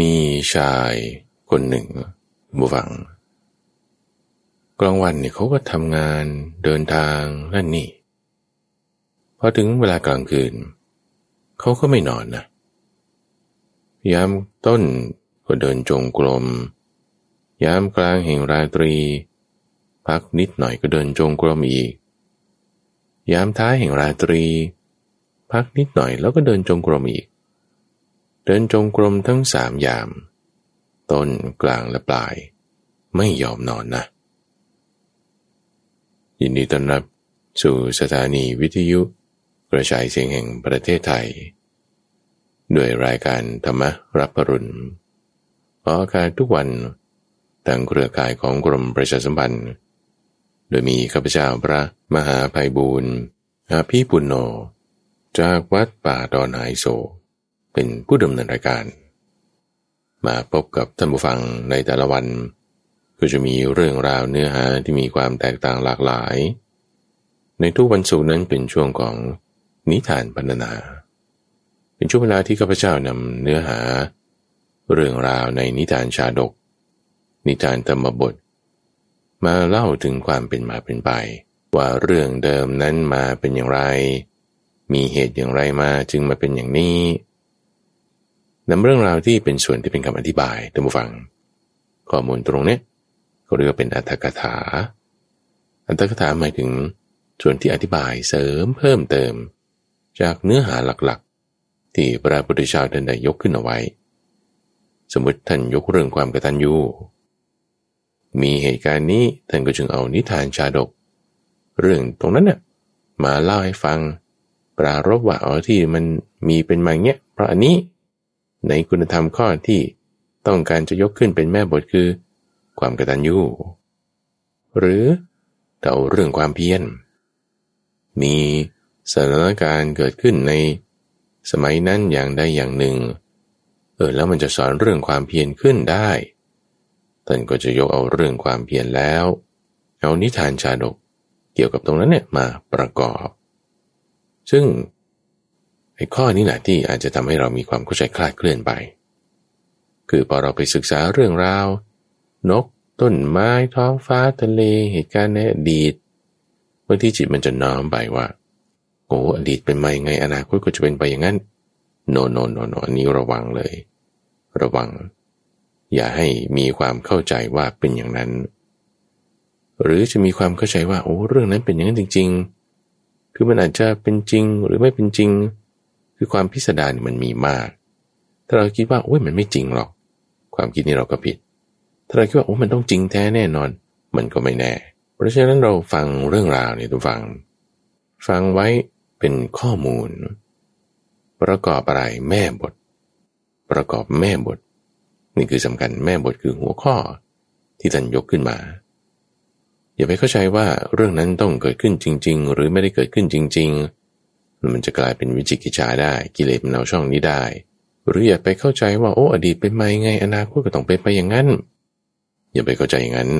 มีชายคนหนึ่งบุฟังกลางวันเนี่ยเขาก็ทำงานเดินทางนั่นนี่พอถึงเวลากลางคืนเขาก็ไม่นอนนะยามต้นก็เดินจงกรมยามกลางแห่งราตรีพักนิดหน่อยก็เดินจงกรมอีกยามท้ายแห่งราตรีพักนิดหน่อยแล้วก็เดินจงกรมอีกเดินจงกรมทั้งสามยามต้นกลางและปลายไม่ยอมนอนนะยินดีต้อนรับสู่สถานีวิทยุกระจายเสียงแห่งประเทศไทยด้วยรายการธรรมรับอรุณออกอากาศทุกวันทางเครือข่ายของกรมประชาสัมพันธ์โดยมีข้าพเจ้าพระมหาไพบูลย์อาภิปุณโญจากวัดป่าดอนหายโศกเป็นผู้ดำเนินรายการมาพบกับท่านผู้ฟังในแต่ละวันก็จะมีเรื่องราวเนื้อหาที่มีความแตกต่างหลากหลายในทุกวันศุกร์นั้นเป็นช่วงของนิทานบรรณนาเป็นช่วงเวลาที่ข้าพเจ้านำเนื้อหาเรื่องราวในนิทานชาดกนิทานธรรมบทมาเล่าถึงความเป็นมาเป็นไปว่าเรื่องเดิมนั้นมาเป็นอย่างไรมีเหตุอย่างไรมาจึงมาเป็นอย่างนี้นำเรื่องราวที่เป็นส่วนที่เป็นคำอธิบายท่านผู้ฟังข้อมูลตรงนี้ก็เรียกว่าเป็นอรรถกถาอรรถกถาหมายถึงส่วนที่อธิบายเสริมเพิ่มเติมจากเนื้อหาหลักๆที่พระพุทธเจ้าได้ยกขึ้นเอาไว้สมมติท่านยกเรื่องความกตัญญูมีเหตุการณ์นี้ท่านก็จึงเอานิทานชาดกเรื่องตรงนั้นน่ะมาเล่าให้ฟังปรารภว่าอ๋อที่มันมีเป็นมาอย่างเงี้ยเพราะอันนี้ในคุณธรรมข้อที่ต้องการจะยกขึ้นเป็นแม่บทคือความกตัญญูหรือเอาเรื่องความเพียรมีสถานการณ์เกิดขึ้นในสมัยนั้นอย่างใดอย่างหนึ่งแล้วมันจะสอนเรื่องความเพียรขึ้นได้ท่านก็จะยกเอาเรื่องความเพียรแล้วเอานิทานชาดกเกี่ยวกับตรงนั้นเนี่ยมาประกอบซึ่งไอ้ข้อนี้แหละที่อาจจะทำให้เรามีความเข้าใจคลาดเคลื่อนไปคือพอเราไปศึกษาเรื่องราวนกต้นไม้ท้องฟ้าทะเลเหตุการณ์ในอดีตบางทีจิตมันจะน้อมไปว่าโอ้อดีตเป็นมาอย่างไงอนาคตก็จะเป็นไปอย่างนั้นโนโนโนโนอันนี้ระวังเลยระวังอย่าให้มีความเข้าใจว่าเป็นอย่างนั้นหรือจะมีความเข้าใจว่าโอ้เรื่องนั้นเป็นอย่างนั้นจริงๆคือมันอาจจะเป็นจริงหรือไม่เป็นจริงคือความพิสดารมันมีมากถ้าเราคิดว่าโอ้ยมันไม่จริงหรอกความคิดนี้เราก็ผิดถ้าเราคิดว่าโอ้มันต้องจริงแท้แน่นอนมันก็ไม่แน่เพราะฉะนั้นเราฟังเรื่องราวเนี่ยต้องฟังไว้เป็นข้อมูลประกอบอะไรแม่บทประกอบแม่บทนี่คือสำคัญแม่บทคือหัวข้อที่ท่านยกขึ้นมาอย่าไปเข้าใจว่าเรื่องนั้นต้องเกิดขึ้นจริงๆหรือไม่ได้เกิดขึ้นจริงๆมันจะกลายเป็นวิจิกิจฉาได้กิเลสมันเอาช่องนี้ได้หรืออย่าไปเข้าใจว่าโอ้อดีตเป็นมายังไงอนาคตก็ต้องเป็นไปอย่างนั้นอย่าไปเข้าใจอย่างนั้น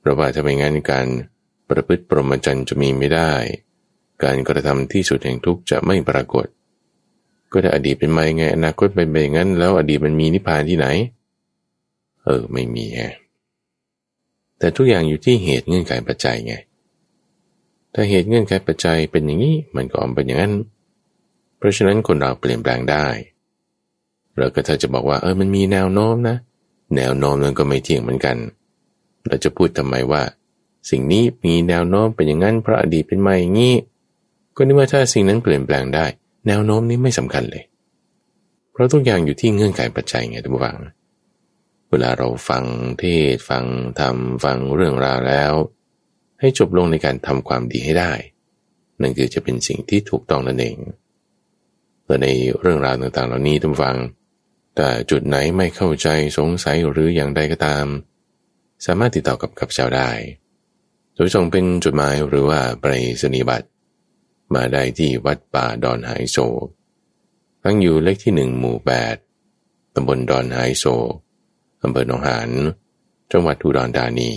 เพราะว่าถ้าไม่งั้นการประพฤติพรหมจรรย์จะมีไม่ได้การกระทำที่สุดแห่งทุกข์จะไม่ปรากฏก็ถ้าอดีตเป็นมายังไงอนาคตเป็นไปอย่างนั้นแล้วอดีตมันมีนิพพานที่ไหนไม่มีไงแต่ทุกอย่างอยู่ที่เหตุเงื่อนไขปัจจัยไงถ้าเหตุเงื่อนไขปัจจัยเป็นอย่างนี้มันก็ออกเป็นอย่างนั้นเพราะฉะนั้นคนเราเปลี่ยนแปลงได้เราก็ถ้าจะบอกว่ามันมีแนวโน้มนะแนวโน้มนั้นก็ไม่เที่ยงเหมือนกันเราจะพูดทำไมว่าสิ่งนี้มีแนวโน้มเป็นอย่างนั้นเพราะอดีตเป็นมาอย่างนี้ก็นึกว่าถ้าสิ่งนั้นเปลี่ยนแปลงได้แนวโน้มนี้ไม่สำคัญเลยเพราะทุกอย่างอยู่ที่เงื่อนไขปัจจัยไงท่านผู้ฟังเวลาเราฟังเทศฟังธรรมฟังเรื่องราวแล้วให้จบลงในการทำความดีให้ได้นั่นคือจะเป็นสิ่งที่ถูกต้องนั่นเองแต่ในเรื่องราวต่างๆเหล่านี้ท่านผู้ฟังแต่จุดไหนไม่เข้าใจสงสัยหรืออย่างใดก็ตามสามารถติดต่อกับข้าพเจ้าได้โดยส่งเป็นจดหมายหรือว่าไปรษณียบัตรมาได้ที่วัดป่าดอนหายโศกตั้งอยู่เลขที่1หมู่8ตำบลดอนหายโศกอำเภอหนองหานจังหวัดอุดรธานี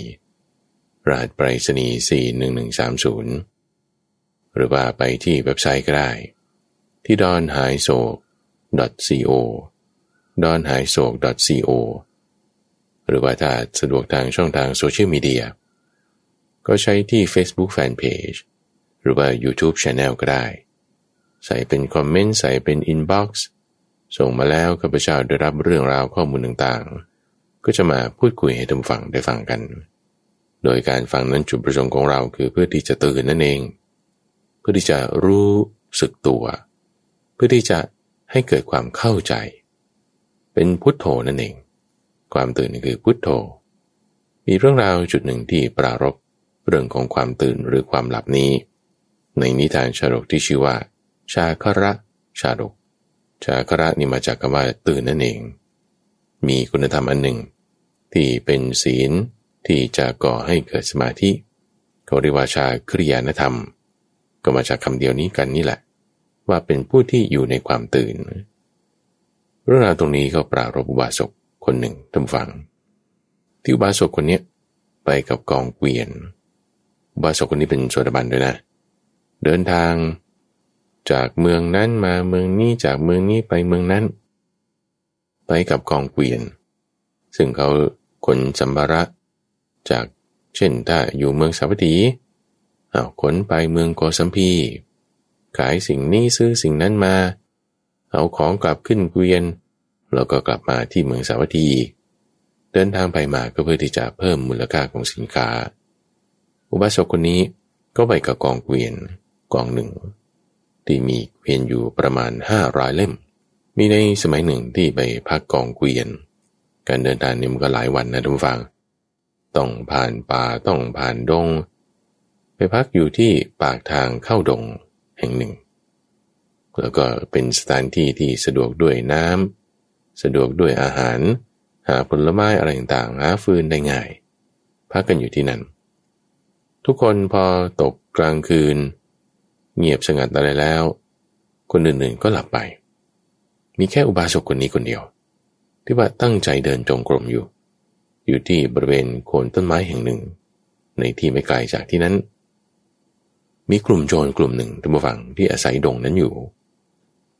รหัสไปรษณีย์41130หรือว่าไปที่เว็บไซต์ก็ได้ที่donhaisoak.co donhaisoak.co หรือว่าถ้าสะดวกทางช่องทางโซเชียลมีเดียก็ใช้ที่ Facebook Fanpage หรือว่า YouTube Channel ก็ได้ใส่เป็นคอมเมนต์ใส่เป็น Inbox ส่งมาแล้วข้าพเจ้าได้รับเรื่องราวข้อมูลต่างๆก็จะมาพูดคุยให้ทุกฝั่งได้ฟังกันโดยการฟังนั้นจุดประสงค์ของเราคือเพื่อที่จะตื่นนั่นเองเพื่อที่จะรู้สึกตัวเพื่อที่จะให้เกิดความเข้าใจเป็นพุทโธนั่นเองความตื่นคือพุทโธมีเรื่องราวจุดหนึ่งที่ปรารภเรื่องของความตื่นหรือความหลับนี้ในนิทานชาดกที่ชื่อว่าชาคระชาดกชาคระนี่มาจากคำว่าตื่นนั่นเองมีคุณธรรมอันหนึ่งที่เป็นศีลที่จะก่อให้เกิดสมาธิเขาเรียกว่าชาคริยานธรรมก็มาจากคำเดียวนี้กันนี่แหละว่าเป็นผู้ที่อยู่ในความตื่นเรื่องราวตรงนี้ก็ปรารภอุบาสกคนหนึ่งท่านฟังที่อุบาสกคนนี้ไปกับกองเกวียนอุบาสกคนนี้เป็นโสดาบันด้วยนะเดินทางจากเมืองนั้นมาเมืองนี้จากเมืองนี้ไปเมืองนั้นไปกับกองเกวียนซึ่งเขาขนสัมภาระจากเช่นถ้าอยู่เมืองสาวัตถีขนไปเมืองโกสัมพีขายสิ่งนี้ซื้อสิ่งนั้นมาเอาของกลับขึ้นเกวียนแล้วก็กลับมาที่เมืองสาวัตถีเดินทางไปมาก็เพื่อที่จะเพิ่มมูลค่าของสินค้าอุบาสกคนนี้ก็ไปกับกองเกวียนกองหนึ่งที่มีเกวียนอยู่ประมาณ500เล่มมีในสมัยหนึ่งที่ไปพักกองเกวียนการเดินทางนี่มันก็หลายวันนะทุกฝั่งต้องผ่านป่าต้องผ่านดงไปพักอยู่ที่ปากทางเข้าดงแห่งหนึ่งแล้วก็เป็นสถานที่ที่สะดวกด้วยน้ำสะดวกด้วยอาหารหาผลไม้อะไรต่างๆหาฟืนได้ง่ายพักกันอยู่ที่นั่นทุกคนพอตกกลางคืนเงียบสงัดอะไรแล้วคนอื่นๆก็หลับไปมีแค่อุบาสกคนนี้คนเดียวที่ว่าตั้งใจเดินจงกรมอยู่ที่บริเวณโคนต้นไม้แห่งหนึ่งในที่ไม่ไกลจากที่นั้นมีกลุ่มโจรกลุ่มหนึ่งท่านผู้ฟังที่อาศัยดงนั้นอยู่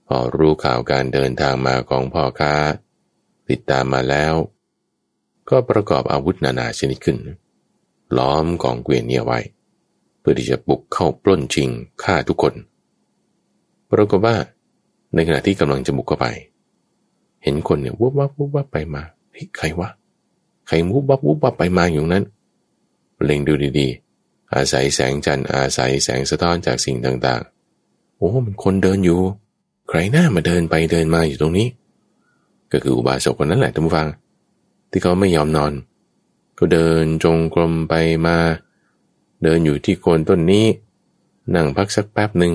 พอรู้ข่าวการเดินทางมาของพ่อค้าติดตามมาแล้วก็ประกอบอาวุธนานาชนิดขึ้นล้อมกองเกวียนนี้ไว้เพื่อที่จะบุกเข้าปล้นชิงฆ่าทุกคนปรากฏว่าในขณะที่กำลังจะบุกเข้าไปเห็นคนเนี่ยวุบวับวุบวับไปมาเฮ้ยใครวะใครวุบวับวุบวับไปมาอยู่นั้นเล็งดูดีๆอาศัยแสงจันทร์อาศัยแสงสะท้อนจากสิ่งต่างๆโอ้มันคนเดินอยู่ใครหน้ามาเดินไปเดินมาอยู่ตรงนี้ก็คืออุบาสกคนนั้นแหละท่านผู้ฟังที่เขาไม่ยอมนอนก็เดินจงกรมไปมาเดินอยู่ที่โคนต้นนี้นั่งพักสักแป๊บหนึ่ง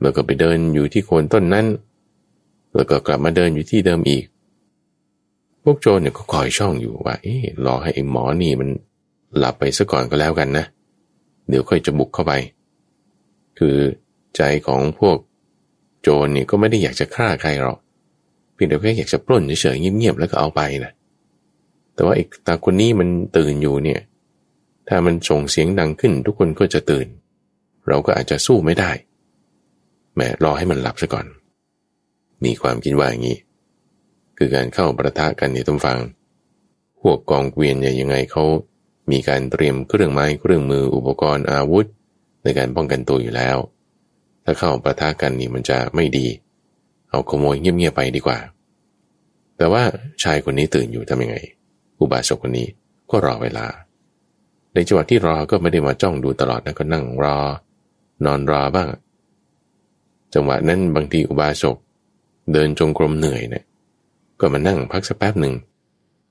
แล้วก็ไปเดินอยู่ที่โคนต้นนั้นแล้วก็กลับมาเดินอยู่ที่เดิมอีกพวกโจรเนี่ยก็คอยช่องอยู่ว่าเอ๊ะรอให้ไอ้หมอนี่มันหลับไปซะก่อนก็แล้วกันนะเดี๋ยวค่อยจะบุกเข้าไปคือใจของพวกโจรเนี่ยก็ไม่ได้อยากจะฆ่าใครหรอกเพียงแต่แค่อยากจะปล้นเฉยๆเงียบๆแล้วก็เอาไปนะแต่ว่าไอ้ตาคนนี้มันตื่นอยู่เนี่ยถ้ามันส่งเสียงดังขึ้นทุกคนก็จะตื่นเราก็อาจจะสู้ไม่ได้แม่รอให้มันหลับซะก่อนมีความคิดว่าอย่างนี้คือการเข้าประทะกันเนี่ยต้องฟังพวกกองเกวียนเนี่ยยังไงเขามีการเตรียมเครื่องไม้เครื่องมืออุปกรณ์อาวุธในการป้องกันตัวอยู่แล้วถ้าเข้าประทะกันนี่มันจะไม่ดีเอาขโมยเงียบๆไปดีกว่าแต่ว่าชายคนนี้ตื่นอยู่ทำยังไงอุบาสกคนนี้ก็รอเวลาในจังหวะที่รอก็ไม่ได้มาจ้องดูตลอดนะก็นั่งรอนอนรอบ้างจังหวะนั้นบางทีอุบาสกเดินจงกรมเหนื่อยเนี่ยก็มานั่งพักสักแป๊บหนึ่ง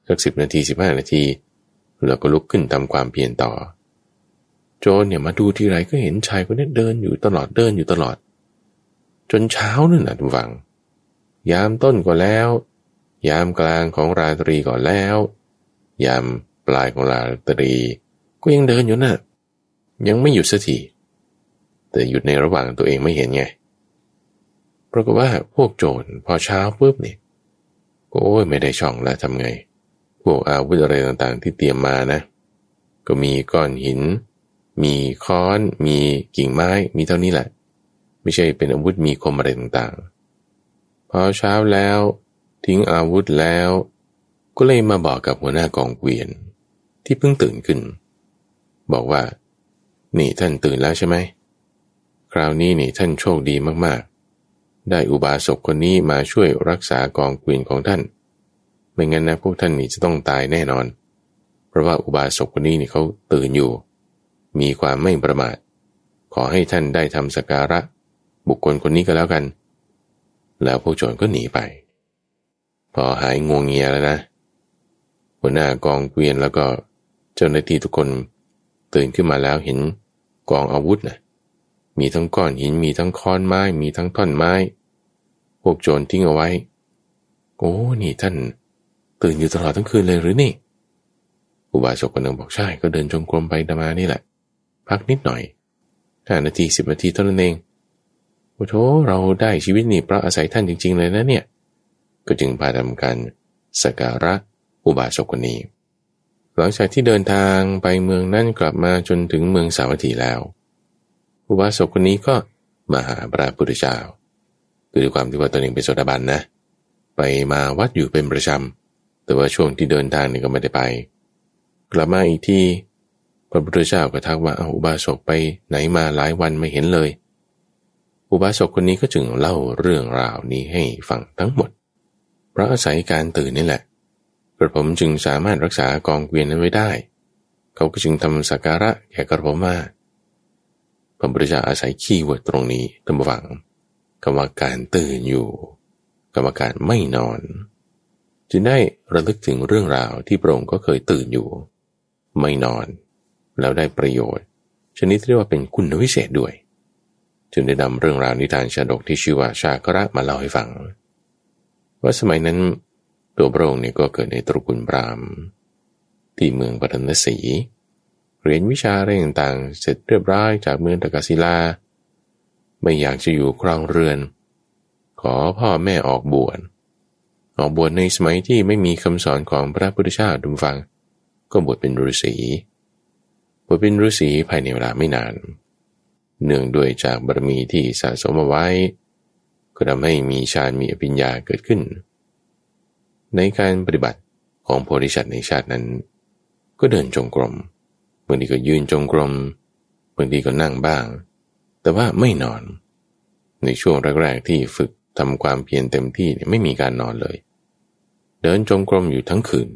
สัก10 นาที 15 นาทีแล้วก็ลุกขึ้นทำความเพียรต่อโจรเนี่ยมาดูทีไรก็เห็นชายคนนี้เดินอยู่ตลอดเดินอยู่ตลอดจนเช้านั่นนะทุกฝั่งยามต้นก็แล้วยามกลางของราตรีก็แล้วยามปลายของราตรีก็ยังเดินอยู่น่ะยังไม่หยุดสักทีแต่หยุดในระหว่างตัวเองไม่เห็นไงปรากฏว่าพวกโจรพอเช้าปุ๊บเนี่ยโอ้ยไม่ได้ช่องแล้วทำไงพวกอาวุธอะไรต่างๆที่เตรียมมานะก็มีก้อนหินมีค้อนมีกิ่งไม้มีเท่านี้แหละไม่ใช่เป็นอาวุธมีคมอะไรต่างๆพอเช้าแล้ว ทิ้งอาวุธแล้วก็เลยมาบอกกับหัวหน้ากองเกวียนที่เพิ่งตื่นขึ้นบอกว่านี่ท่านตื่นแล้วใช่ไหมคราวนี้นี่ท่านโชคดีมากๆได้อุบาสกคนนี้มาช่วยรักษากองเกวียนของท่านไม่งั้นนะพวกท่านนี่จะต้องตายแน่นอนเพราะว่าอุบาสกคนนี้นี่เขาตื่นอยู่มีความไม่ประมาทขอให้ท่านได้ทำสักการะบุคคลคนนี้ก็แล้วกันแล้วพวกโจรก็หนีไปพอหายงวงเงียแล้วนะหัวหน้ากองเกวียนแล้วก็เจ้าหน้าที่ทุกคนตื่นขึ้นมาแล้วเห็นกองอาวุธนะมีทั้งก้อนหินมีทั้งค้อนไม้มีทั้งท่อนไม้พวกโจรทิ้งเอาไว้โอ้นี่ท่านตื่นอยู่ตลอดทั้งคืนเลยหรือนี่อุบาสกคนหนึ่งบอกใช่ก็เดินจงกรมไปมานี่แหละพักนิดหน่อย5 นาที10 นาทีเท่านั้นเองโอ้โธ่เราได้ชีวิตนี่เพราะอาศัยท่านจริงๆเลยนะเนี่ยก็จึงพาทำการสักการะอุบาสกคนนี้หลังจากที่เดินทางไปเมืองนั่นกลับมาจนถึงเมืองสาวัตถีแล้วอุบาสกคนนี้ก็มาหาพระพุทธเจ้าคือด้วยความที่ว่าตนเองเป็นโสดาบันนะไปมาวัดอยู่เป็นประจำแต่ว่าช่วงที่เดินทางนี่ก็ไม่ได้ไปกลับมาอีกทีพระพุทธเจ้าก็ทักว่าเอาอุบาสกไปไหนมาหลายวันไม่เห็นเลยอุบาสกคนนี้ก็จึงเล่าเรื่องราวนี้ให้ฟังทั้งหมดเพราะอาศัยการตื่นนี่แหละกระผมจึงสามารถรักษากองเกวียนนั้นไว้ได้เขาก็จึงทำสักการะแก่กระผมมาพระพุทธเจ้าอาศัยคีย์เวิร์ดตรงนี้ตำบังกรรมการตื่นอยู่กรรมการไม่นอนจึงได้ระลึกถึงเรื่องราวที่พระองค์ก็เคยตื่นอยู่ไม่นอนแล้วได้ประโยชน์ชนิดที่เรียกว่าเป็นคุณวิเศษด้วยจึงได้นำเรื่องราวนิทานชาดกที่ชื่อว่าชากระมาเล่าให้ฟังว่าสมัยนั้นตัวพระองค์เนี่ยก็เกิดในตระกูลพราหมณ์ที่เมืองปทัณฑสีเรียนวิชาอะไรต่างๆเสร็จเรียบร้อยจากเมืองตกศิลาไม่อยากจะอยู่ครองเรือนขอพ่อแม่ออกบวชในสมัยที่ไม่มีคำสอนของพระพุทธเจ้าดุมฟังก็บวชเป็นฤาษีภายในเวลาไม่นานเนื่องด้วยจากบารมีที่สะสมเอาไว้ก็ทำให้มีฌานมีอภิญญาเกิดขึ้นในการปฏิบัติของโพธิสัตว์ในชาตินั้นก็เดินจงกรมบางทีก็ยืนจงกรมบางทีก็นั่งบ้างแต่ว่าไม่นอนในช่วงแรกๆที่ฝึกทำความเพียรเต็มที่ไม่มีการนอนเลยเดินจงกรมอยู่ทั้งคืน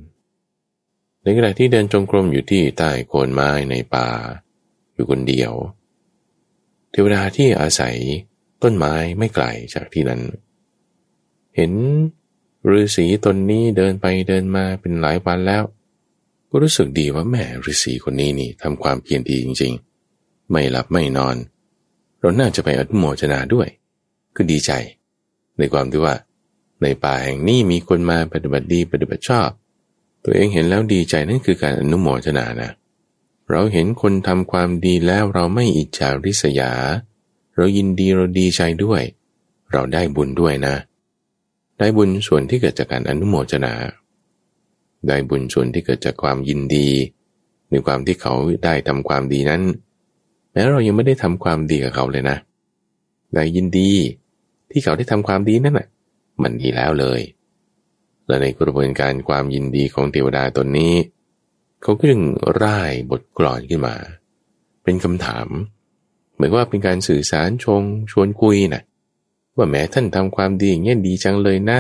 ในขณะที่เดินจงกรมอยู่ที่ใต้โคนไม้ในป่าอยู่คนเดียวเทวดาที่อาศัยต้นไม้ไม่ไกลจากที่นั้นเห็นฤาษีตนนี้เดินไปเดินมาเป็นหลายวันแล้วก็รู้สึกดีว่าแหมฤาษีคนนี้นี่ทำความเพียรดีจริงๆไม่หลับไม่นอนเราน่าจะไปอนุโมทนาด้วยก็ดีใจในความที่ว่าในป่าแห่งนี้มีคนมาปฏิบัติดีปฏิบัติชอบตัวเองเห็นแล้วดีใจนั่นคือการอนุโมทนานะเราเห็นคนทำความดีแล้วเราไม่อิจฉาริษยาเรายินดีเราดีใจด้วยเราได้บุญด้วยนะได้บุญส่วนที่เกิดจากการอนุโมทนาได้บุญส่วนที่เกิดจากความยินดีในความที่เขาได้ทำความดีนั้นแม้เรายังไม่ได้ทำความดีกับเขาเลยนะได้ยินดีที่เขาได้ทำความดีนั่นแหละมันดีแล้วเลยและในกระบวนการความยินดีของเทวดาตนนี้เขาก็จึงร่ายบทกลอนขึ้นมาเป็นคำถามเหมือนว่าเป็นการสื่อสารชวนคุยนะว่าแม้ท่านทำความดีอย่างนี้ดีจังเลยนะ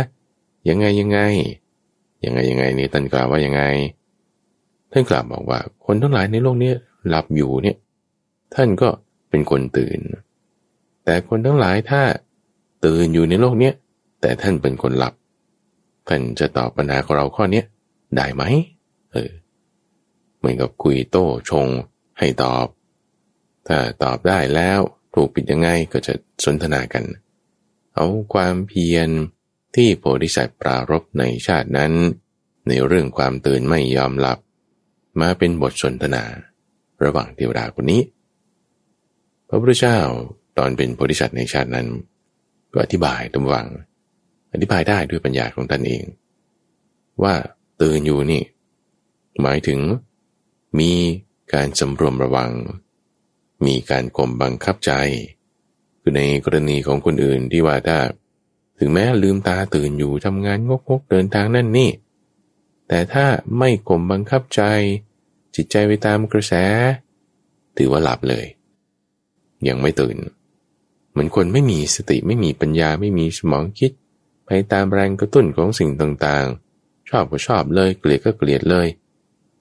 ยังไงนี่ท่านกล่าวว่ายังไงท่านกล่าวบอกว่าคนทั้งหลายในโลกนี้หลับอยู่เนี่ยท่านก็เป็นคนตื่นแต่คนทั้งหลายถ้าตื่นอยู่ในโลกนี้แต่ท่านเป็นคนหลับท่านจะตอบปัญหาของเราข้อนี้ได้ไหมเหมือนกับคุยโต้ชงให้ตอบถ้าตอบได้แล้วถูกผิดยังไงก็จะสนทนากันเอาความเพียรที่โพธิสัตว์ปรารภในชาตินั้นในเรื่องความตื่นไม่ยอมหลับมาเป็นบทสนทนาระหว่างเทวดาคนนี้พระพุทธเจ้าตอนเป็นโพธิสัตว์ในชาตินั้นก็อธิบายตำวังอธิบายได้ด้วยปัญญาของตนเองว่าตื่นอยู่นี่หมายถึงมีการสำรวมระวังมีการข่มบังคับใจคือในกรณีของคนอื่นที่ว่าถ้า ถึงแม้ลืมตาตื่นอยู่ทำงานงกๆเดินทางนั่นนี่แต่ถ้าไม่ข่มบังคับใจจิตใจไปตามกระแสถือว่าหลับเลยยังไม่ตื่นเหมือนคนไม่มีสติไม่มีปัญญาไม่มีสมองคิดไปตามแรงกระตุ้นของสิ่งต่างๆชอบก็ชอบเลยเกลียดก็เกลียดเลย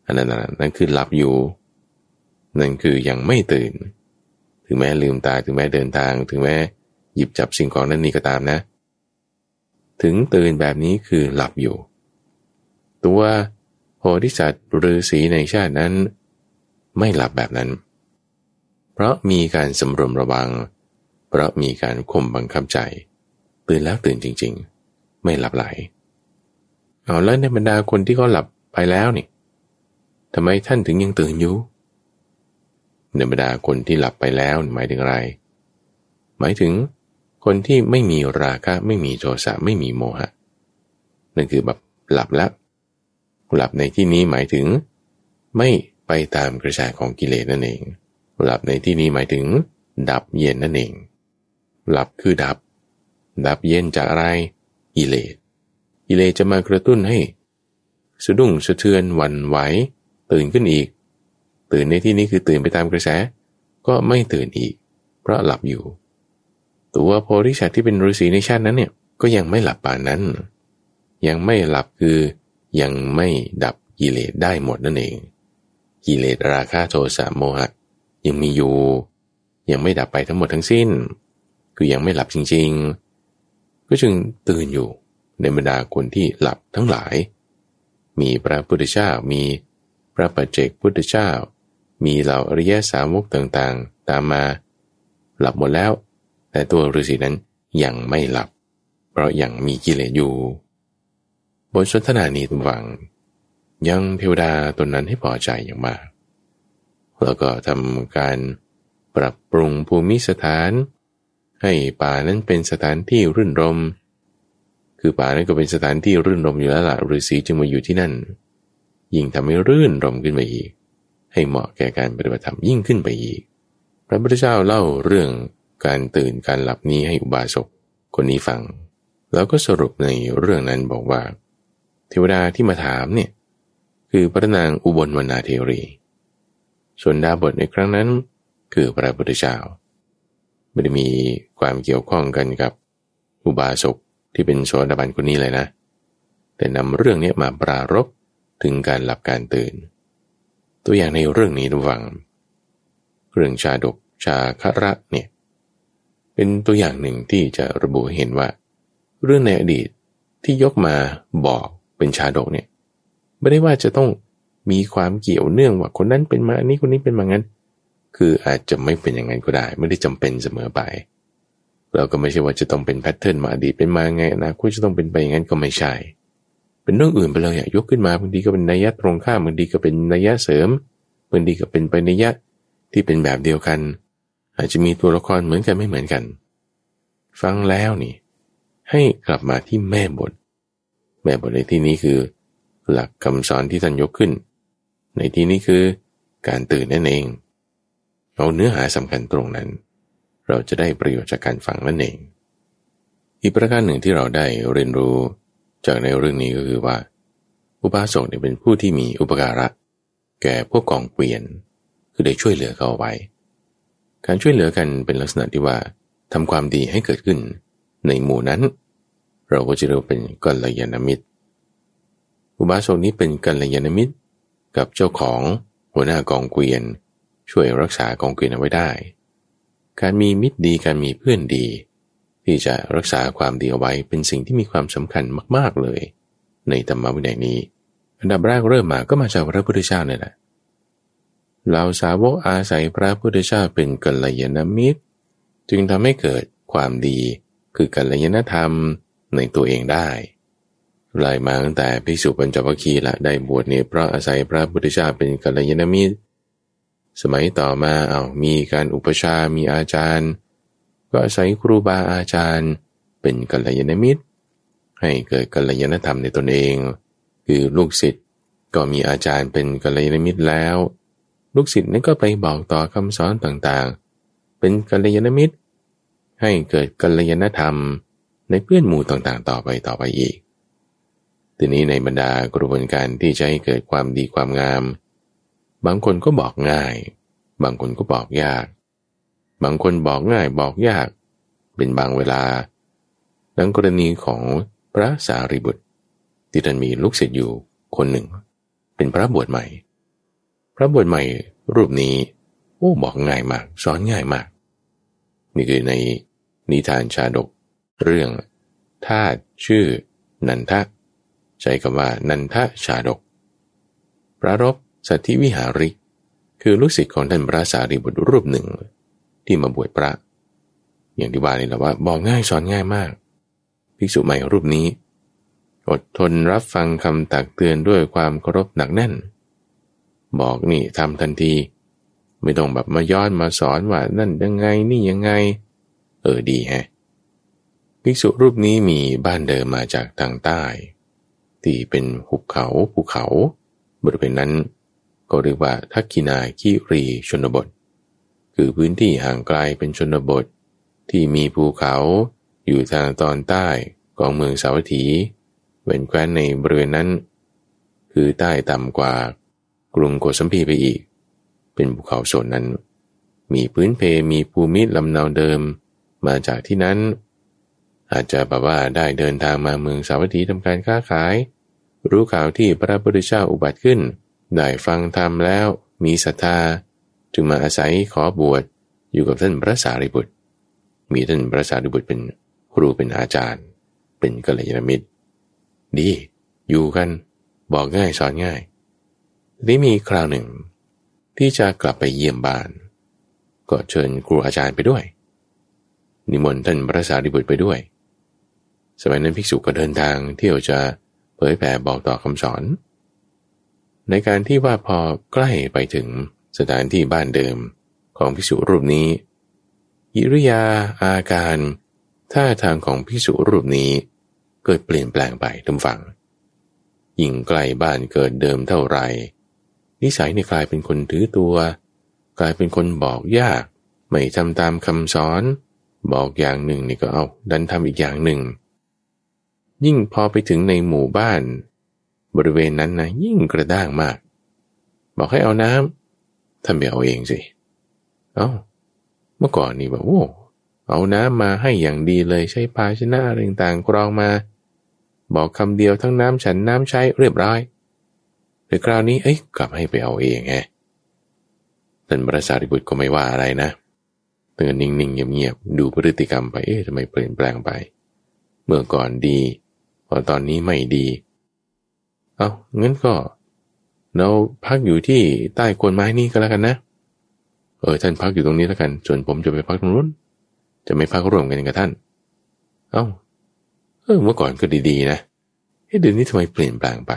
อันนั้นคือหลับอยู่นั่นคือยังไม่ตื่นถึงแม้ลืมตาถึงแม้เดินทางถึงแม้หยิบจับสิ่งของนั่นนี่ก็ตามนะถึงตื่นแบบนี้คือหลับอยู่ตัวโพธิสัตว์ฤาษีในชาตินั้นไม่หลับแบบนั้นเพราะมีการสำรวมระวังเพราะมีการข่มบังคับใจตื่นแล้วตื่นจริงๆไม่หลับไหลเอาแล้วในบรรดาคนที่เขาหลับไปแล้วนี่ทำไมท่านถึงยังตื่นอยู่ในบรรดาคนที่หลับไปแล้วหมายถึงอะไรหมายถึงคนที่ไม่มีราคะไม่มีโทสะไม่มีโมหะนั่นคือแบบหลับแล้วหลับในที่นี้หมายถึงไม่ไปตามกระแสของกิเลสนั่นเองหลับในที่นี้หมายถึงดับเย็นนั่นเองหลับคือดับเย็นจากอะไรกิเลสกิเลสจะมากระตุ้นให้สะดุ้งสะเทือนหวั่นไหวตื่นขึ้นอีกตื่นในที่นี้คือตื่นไปตามกระแสก็ไม่ตื่นอีกเพราะหลับอยู่ตัวโพธิสัตว์ที่เป็นฤาษีในชาตินั้นเนี่ยก็ยังไม่หลับป่านนั้นยังไม่หลับคือยังไม่ดับกิเลสได้หมดนั่นเองกิเลสราคะโทสะโมหะยังมีอยู่ยังไม่ดับไปทั้งหมดทั้งสิ้นคือยังไม่หลับจริงๆก็จึงตื่นอยู่ในบรรดาคนที่หลับทั้งหลายมีพระพุทธเจ้ามีพระปัจเจกพุทธเจ้ามีเหล่าอริยสาวกต่างๆตามมาหลับหมดแล้วแต่ตัวฤาษีนั้นยังไม่หลับเพราะยังมีกิเลสอยู่บทสนทนานี้หวังยังเทวดาตนนั้นให้พอใจอย่างมากแล้วก็ทำการปรับปรุงภูมิสถานให้ป่านั้นเป็นสถานที่รื่นรมคือป่านั้นก็เป็นสถานที่รื่นรมอยู่แล้วล่ะฤาษีจึงมาอยู่ที่นั่นยิ่งทำให้รื่นรมขึ้นไปอีกให้เหมาะแก่การปฏิบัติธรรมยิ่งขึ้นไปอีกพระพุทธเจ้าเล่าเรื่องการตื่นการหลับนี้ให้อุบาสกคนนี้ฟังแล้วก็สรุปในเรื่องนั้นบอกว่าเทวดาที่มาถามเนี่ยคือพระนางอุบลวรรณเทวีส่วนดาบทในครั้งนั้นคือพระพุทธเจ้าไม่ได้มีความเกี่ยวข้องกันกับอุบาสกที่เป็นโสดาบันคนนี้เลยนะแต่นำเรื่องนี้มาปรารภถึงการหลับการตื่นตัวอย่างในเรื่องนี้ระวังเรื่องชาดกชาคระเนี่ยเป็นตัวอย่างหนึ่งที่จะระบุเห็นว่าเรื่องในอดีตที่ยกมาบอกเป็นชาดกเนี่ยไม่ได้ว่าจะต้องมีความเกี่ยวเนื่องว่าคนนั้นเป็นมาอันนี้คนนี้เป็นมางั้นคืออาจจะไม่เป็นอย่างนั้นก็ได้ไม่ได้จำเป็นเสมอไปเราก็ไม่ใช่ว่าจะต้องเป็นแพทเทิร์นมาอดีตเป็นมาไงนะคุณจะต้องเป็นไปอย่างนั้นก็ไม่ใช่เป็นเรื่องอื่นไปเลยยกขึ้นมาบางทีก็เป็นนัยยะตรงข้ามบางทีก็เป็นนัยยะเสริมบางทีก็เป็นไปนัยยะที่เป็นแบบเดียวกันอาจจะมีตัวละครเหมือนกันไม่เหมือนกันฟังแล้วนี่ให้กลับมาที่แม่บทในที่นี้คือหลักคำสอนที่ท่านยกขึ้นในที่นี้คือการตื่นนั่นเองเอาเนื้อหาสำคัญตรงนั้นเราจะได้ประโยชน์จากการฟังนั่นเองอีกประการหนึ่งที่เราได้เรียนรู้จากในเรื่องนี้ก็คือว่าอุบาสกเนี่ยเป็นผู้ที่มีอุปการะแก่พวกกองเกวียนคือได้ช่วยเหลือเขาเอาไว้การช่วยเหลือกันเป็นลักษณะที่ว่าทำความดีให้เกิดขึ้นในหมู่นั้นเราก็จะเรียกเป็นกัลยาณมิตรอุบาสกนี้เป็นกัลยาณมิตรกับเจ้าของหัวหน้ากองเกวียนช่วยรักษากองเกวียนเอาไว้ได้การมีมิตรดีการมีเพื่อนดีที่จะรักษาความดีเอาไว้เป็นสิ่งที่มีความสำคัญมากๆเลยในธรรมวินัยนี้อันดับแรกเริ่มมาก็มาจากพระพุทธเจ้าเนี่ยแหละเหล่าสาวกอาศัยพระพุทธเจ้าเป็นกัลยาณมิตรจึงทำให้เกิดความดีคือกัลยาณธรรมในตัวเองได้ไล่มาตั้งแต่ภิกษุปัญจวัคคีย์ละได้บวชเนี่ยเพราะอาศัยพระพุทธเจ้าเป็นกัลยาณมิตรสมัยต่อมามีการอุปชามีอาจารย์ก็อาศัยครูบาอาจารย์เป็นกัลยาณมิตรให้เกิดกัลยาณธรรมในตนเองคือลูกศิษย์ก็มีอาจารย์เป็นกัลยาณมิตรแล้วลูกศิษย์นั้นก็ไปบอกต่อคำสอนต่างๆเป็นกัลยาณมิตรให้เกิดกัลยาณธรรม ในเพื่อนหมู่ต่างๆต่อไปอีกทีนี้ในบรรดากระบวนการที่จะให้เกิดความดีความงามบางคนก็บอกง่ายบางคนก็บอกยากบางคนบอกง่ายบอกยากเป็นบางเวลาดังกรณีของพระสารีบุตรที่ท่านมีลูกศิษย์อยู่คนหนึ่งเป็นพระบวชใหม่รูปนี้บอกง่ายมากสอนง่ายมากนี่คือในนิทานชาดกเรื่องทาสชื่อนันทะใช้คำว่านันทชาดกพระรบสัทธิวิหาริกคือลูกศิษย์ของท่านพระสารีบุตรรูปหนึ่งที่มาบวชพระอย่างที่ว่านี่แหละว่าบอกง่ายสอนง่ายมากภิกษุใหม่รูปนี้อดทนรับฟังคำตักเตือนด้วยความเคารพหนักแน่นบอกนี่ทำทันทีไม่ต้องแบบมาย้อนมาสอนว่านั่นยังไงนี่ยังไงดีแฮะภิกษุรูปนี้มีบ้านเดิมมาจากทางใต้ที่เป็นหุบเขาภูเขาบริเวณนั้นก็เรียกว่าทักขินาคีรีชนบทคือพื้นที่ห่างไกลเป็นชนบทที่มีภูเขาอยู่ทางตอนใต้ของเมืองสาวัตถีเว้นแคว้นในบริเวณนั้นคือใต้ต่ำกว่ากรุงโกสัมพีไปอีกเป็นภูเขาโซนนั้นมีพื้นเพมีภูมิลำเนาเดิมมาจากที่นั้นอาจจะแบบว่าได้เดินทางมาเมืองสาวัตถีทำการค้าขายรู้ข่าวที่พระพุทธเจ้าอุบัติขึ้นได้ฟังธรรมแล้วมีศรัทธาจึงมาอาศัยขอบวชอยู่กับท่านพระสารีบุตรมีท่านพระสารีบุตรเป็นครูเป็นอาจารย์เป็นกัลยาณมิตรดีอยู่กันบอกง่ายสอนง่ายได้มีคราวหนึ่งที่จะกลับไปเยี่ยมบ้านก็เชิญครูอาจารย์ไปด้วยนิมนต์ท่านพระสารีบุตรไปด้วยสมัยนั้นภิกษุก็เดินทางเที่ยวจะเผยแผ่บอกต่อคำสอนในการที่ว่าพอใกล้ไปถึงสถานที่บ้านเดิมของภิกษุรูปนี้อิริยาอาการท่าทางของภิกษุรูปนี้เกิดเปลี่ยนแปลงไปทุกฝั่งยิ่งใกล้บ้านเกิดเดิมเท่าไหร่นิสัยเนี่ยกลายเป็นคนถือตัวกลายเป็นคนบอกยากไม่ทำตามคำสอนบอกอย่างหนึ่งนี่ก็เอาดันทำอีกอย่างหนึ่งยิ่งพอไปถึงในหมู่บ้านบริเวณนั้นนะยิ่งกระด้างมากบอกให้เอาน้ำท่านไปเอาเองสิเมื่อก่อนนี่แบบเอาน้ำมาให้อย่างดีเลยใช้ภาชนะอะไรต่างๆกรองมาบอกคำเดียวทั้งน้ำฉันน้ำใช้เรียบร้อยแต่คราวนี้กลับให้ไปเอาเองไงท่านพระสารีบุตรก็ไม่ว่าอะไรนะเตือนนิ่งๆเงียบๆดูพฤติกรรมไปทำไมเปลี่ยนแปลงไปเมื่อก่อนดีพอตอนนี้ไม่ดีงั้นก็เราพักอยู่ที่ใต้โคนไม้นี่ก็แล้วกันนะท่านพักอยู่ตรงนี้แล้วกันส่วนผมจะไปพักตรงนู้นจะไม่พักร่วมกันกับท่านเมื่อก่อนก็ดีๆนะเดี๋ยวนี้ทำไมเปลี่ยนแปลงไป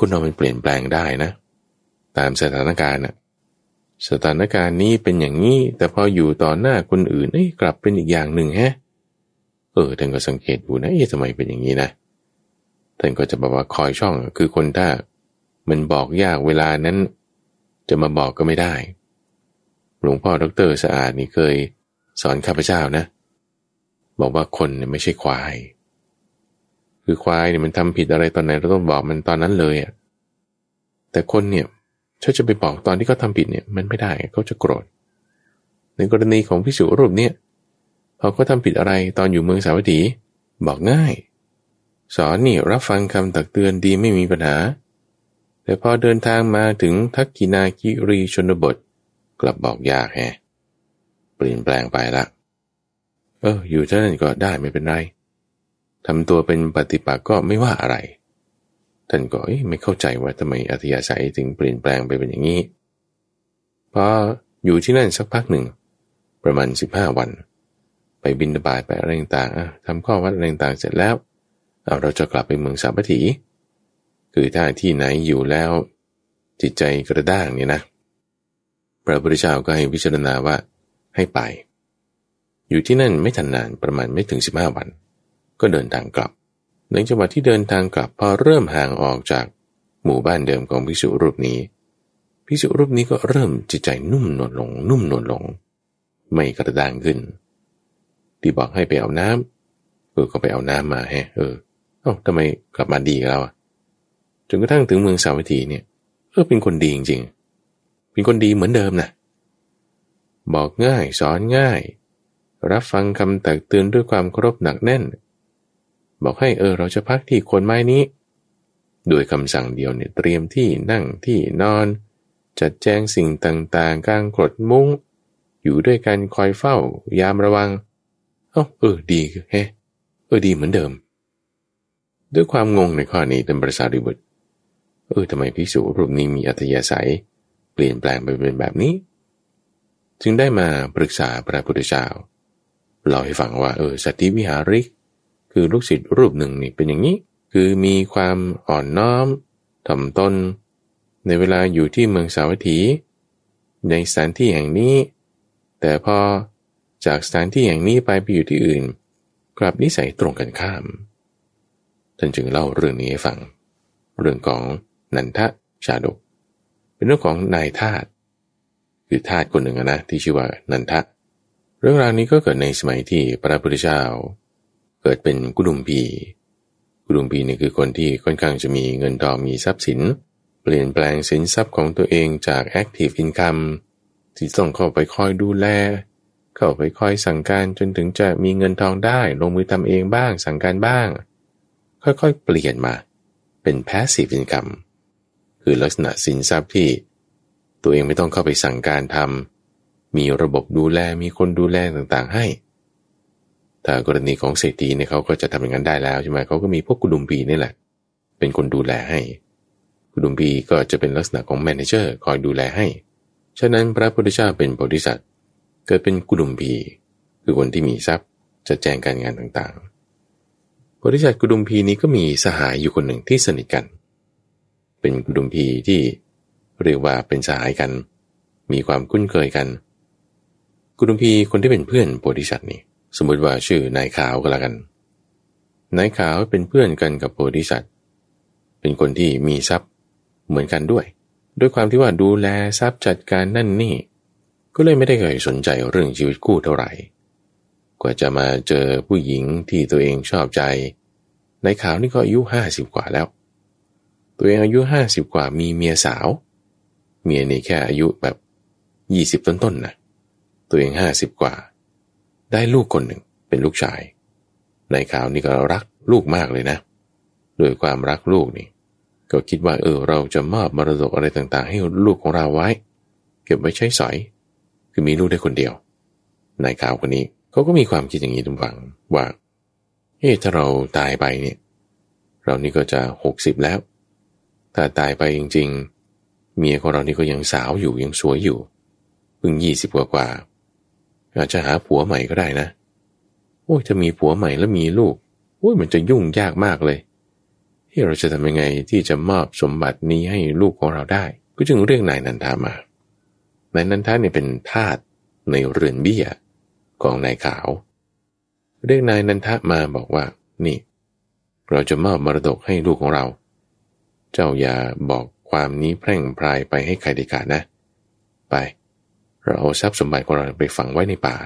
คุณเอามันเปลี่ยนแปลงได้นะตามสถานการณ์สถานการณ์นี้เป็นอย่างนี้แต่พออยู่ต่อหน้าคนอื่นกลับเป็นอีกอย่างหนึ่งแฮะท่านก็สังเกตดูนะทำไมเป็นอย่างนี้นะท่านก็จะบอกว่าคอยช่องคือคนถ้ามันบอกยากเวลานั้นจะมาบอกก็ไม่ได้หลวงพ่อดร.สะอาดนี่เคยสอนข้าพเจ้านะบอกว่าคนเนี่ยไม่ใช่ควายคือควายเนี่ยมันทำผิดอะไรตอนไหนเราต้องบอกมันตอนนั้นเลยแต่คนเนี่ยถ้าจะไปบอกตอนที่เขาทำผิดเนี่ยมันไม่ได้เขาจะโกรธในกรณีของภิกษุรูปเนี่ยพอเขาทำผิดอะไรตอนอยู่เมืองสาวัตถีบอกง่ายสอนนี่รับฟังคำตักเตือนดีไม่มีปัญหาแต่พอเดินทางมาถึงทักขินาคีรีชนบทกลับบอกยากแฮะเปลี่ยนแปลงไปละอยู่เท่านั้นก็ได้ไม่เป็นไรทำตัวเป็นปฏิปักษ์ก็ไม่ว่าอะไรท่านก็ไม่เข้าใจว่าทำไมอัธยาศัยถึงเปลี่ยนแปลงไปเป็นอย่างนี้พออยู่ที่นั่นสักพักหนึ่งประมาณ15วันไปบิณฑบาตไปอะไรต่างๆทำข้อวัดอะไรต่างๆเสร็จแล้วเราจะกลับไปเมืองสาวัตถีคือถ้าที่ไหนอยู่แล้วจิตใจกระด้างเนี่ยนะพระพุทธเจ้าก็ให้พิจารณาว่าให้ไปอยู่ที่นั่นไม่ทันนานประมาณไม่ถึง15วันก็เดินทางกลับในจังหวะที่เดินทางกลับพอเริ่มห่างออกจากหมู่บ้านเดิมของภิกษุรูปนี้ก็เริ่มจิตใจนุ่มนวลลงไม่กระด้างขึ้นที่บอกให้ไปเอาน้ำ ก็ไปเอาน้ำมาให้ทำไมกลับมาดีกันแล้วอ่ะจนกระทั่งถึงเมืองสาวัตถีเนี่ยเป็นคนดีจริงๆเป็นคนดีเหมือนเดิมนะบอกง่ายสอนง่ายรับฟังคำตักเตือนด้วยความเคารพหนักแน่นบอกให้เราจะพักที่โคนไม้นี้โดยคำสั่งเดียวเนี่ยเตรียมที่นั่งที่นอนจัดแจงสิ่งต่างๆกางกรดมุ้งอยู่ด้วยกันคอยเฝ้ายามระวังดีแฮะดีเหมือนเดิมด้วยความงงในข้อนี้ท่านพระสารีบุตรทำไมภิกษุรูปนี้มีอัธยาศัยเปลี่ยนแปลงไปเป็นแบบนี้จึงได้มาปรึกษาพระพุทธเจ้าเล่าให้ฟังว่าสัตติวิหาริกคือลูกศิษย์รูปหนึ่งนี่เป็นอย่างนี้คือมีความอ่อนน้อมถ่อมตนในเวลาอยู่ที่เมืองสาวัตถีในสถานที่แห่งนี้แต่พอจากสถานที่แห่งนี้ไปอยู่ที่อื่นกลับนิสัยตรงกันข้ามท่านจึงเล่าเรื่องนี้ให้ฟังเรื่องของนันทชาดกเป็นเรื่องของนายทาสคือทาสคนหนึ่งนะที่ชื่อว่านันทะเรื่องราวนี้ก็เกิดในสมัยที่พระพุทธเจ้าเกิดเป็นกุดุมพีนี่คือคนที่ค่อนข้างจะมีเงินทองมีทรัพย์สินเปลี่ยนแปลงสินทรัพย์ของตัวเองจาก Active Income ที่ต้องเข้าไปคอยดูแลเข้าไปคอยสั่งการจนถึงจะมีเงินทองได้ลงมือทำเองบ้างสั่งการบ้างค่อยๆเปลี่ยนมาเป็น Passive Income คือลักษณะสินทรัพย์ที่ตัวเองไม่ต้องเข้าไปสั่งการทำมีระบบดูแลมีคนดูแลต่างๆให้ถ้ากรณีของเศรษฐีเนี่ยเขาก็จะทำอย่างนั้นได้แล้วใช่ไหมเขาก็มีพวกกุดุมพีนี่แหละเป็นคนดูแลให้กุดุมพีก็จะเป็นลักษณะของแมเนเจอร์คอยดูแลให้ฉะนั้นพระพุทธเจ้าเป็นโพธิสัตว์เกิดเป็นกุดุมพีคือคนที่มีทรัพย์จัดแจงการงานต่างๆโพธิสัตว์กุดุมพีนี้ก็มีสหายอยู่คนหนึ่งที่สนิทกันเป็นกุดุมพีที่เรียกว่าเป็นสหายกันมีความคุ้นเคยกันกุดุมพีคนที่เป็นเพื่อนโพธิสัตว์นี่สมมติว่าชื่อนายขาวก็แล้วกันนายขาวเป็นเพื่อนกันกับโพธิสัตว์เป็นคนที่มีทรัพย์เหมือนกันด้วยความที่ว่าดูแลทรัพย์จัดการนั่นนี่ก็เลยไม่ได้เคยสนใจเรื่องชีวิตคู่เท่าไหร่กว่าจะมาเจอผู้หญิงที่ตัวเองชอบใจนายขาวนี่ก็อายุ50กว่าแล้วตัวเองอายุ50กว่ามีเมียสาวเมียนี่แค่อายุแบบ20ต้นๆนะตัวเอง50กว่าได้ลูกคนหนึ่งเป็นลูกชายนายขาวนี่ก็รักลูกมากเลยนะด้วยความรักลูกนี่ก็คิดว่าเราจะมอบมรดกอะไรต่างๆให้ลูกของเราไว้เก็บไว้ใช้สอยคือมีลูกได้คนเดียวนายขาวคนนี้เขาก็มีความคิดอย่างนี้ทุกฝังว่าถ้าเราตายไปเนี่ยเรานี่ก็จะ60แล้วถ้าตายไปจริงๆเมียของเรานี่ก็ยังสาวอยู่ยังสวยอยู่เพิ่ง20กว่าอาจจะหาผัวใหม่ก็ได้นะจะมีผัวใหม่แล้วมีลูกมันจะยุ่งยากมากเลยที่เราจะทำยังไงที่จะมอบสมบัตินี้ให้ลูกของเราได้ก็จึงเรียกนายนันทามานายนันทาเนี่ยเป็นทาสในเรือนเบี้ยของนายขาวเรียกนายนันทามาบอกว่านี่เราจะมอบมรดกให้ลูกของเราเจ้าอย่าบอกความนี้แพร่งพรายไปให้ใครเด็ดขาดนะไปเราเอาทรัพย์สมบัติของเราไปฝังไว้ในป่า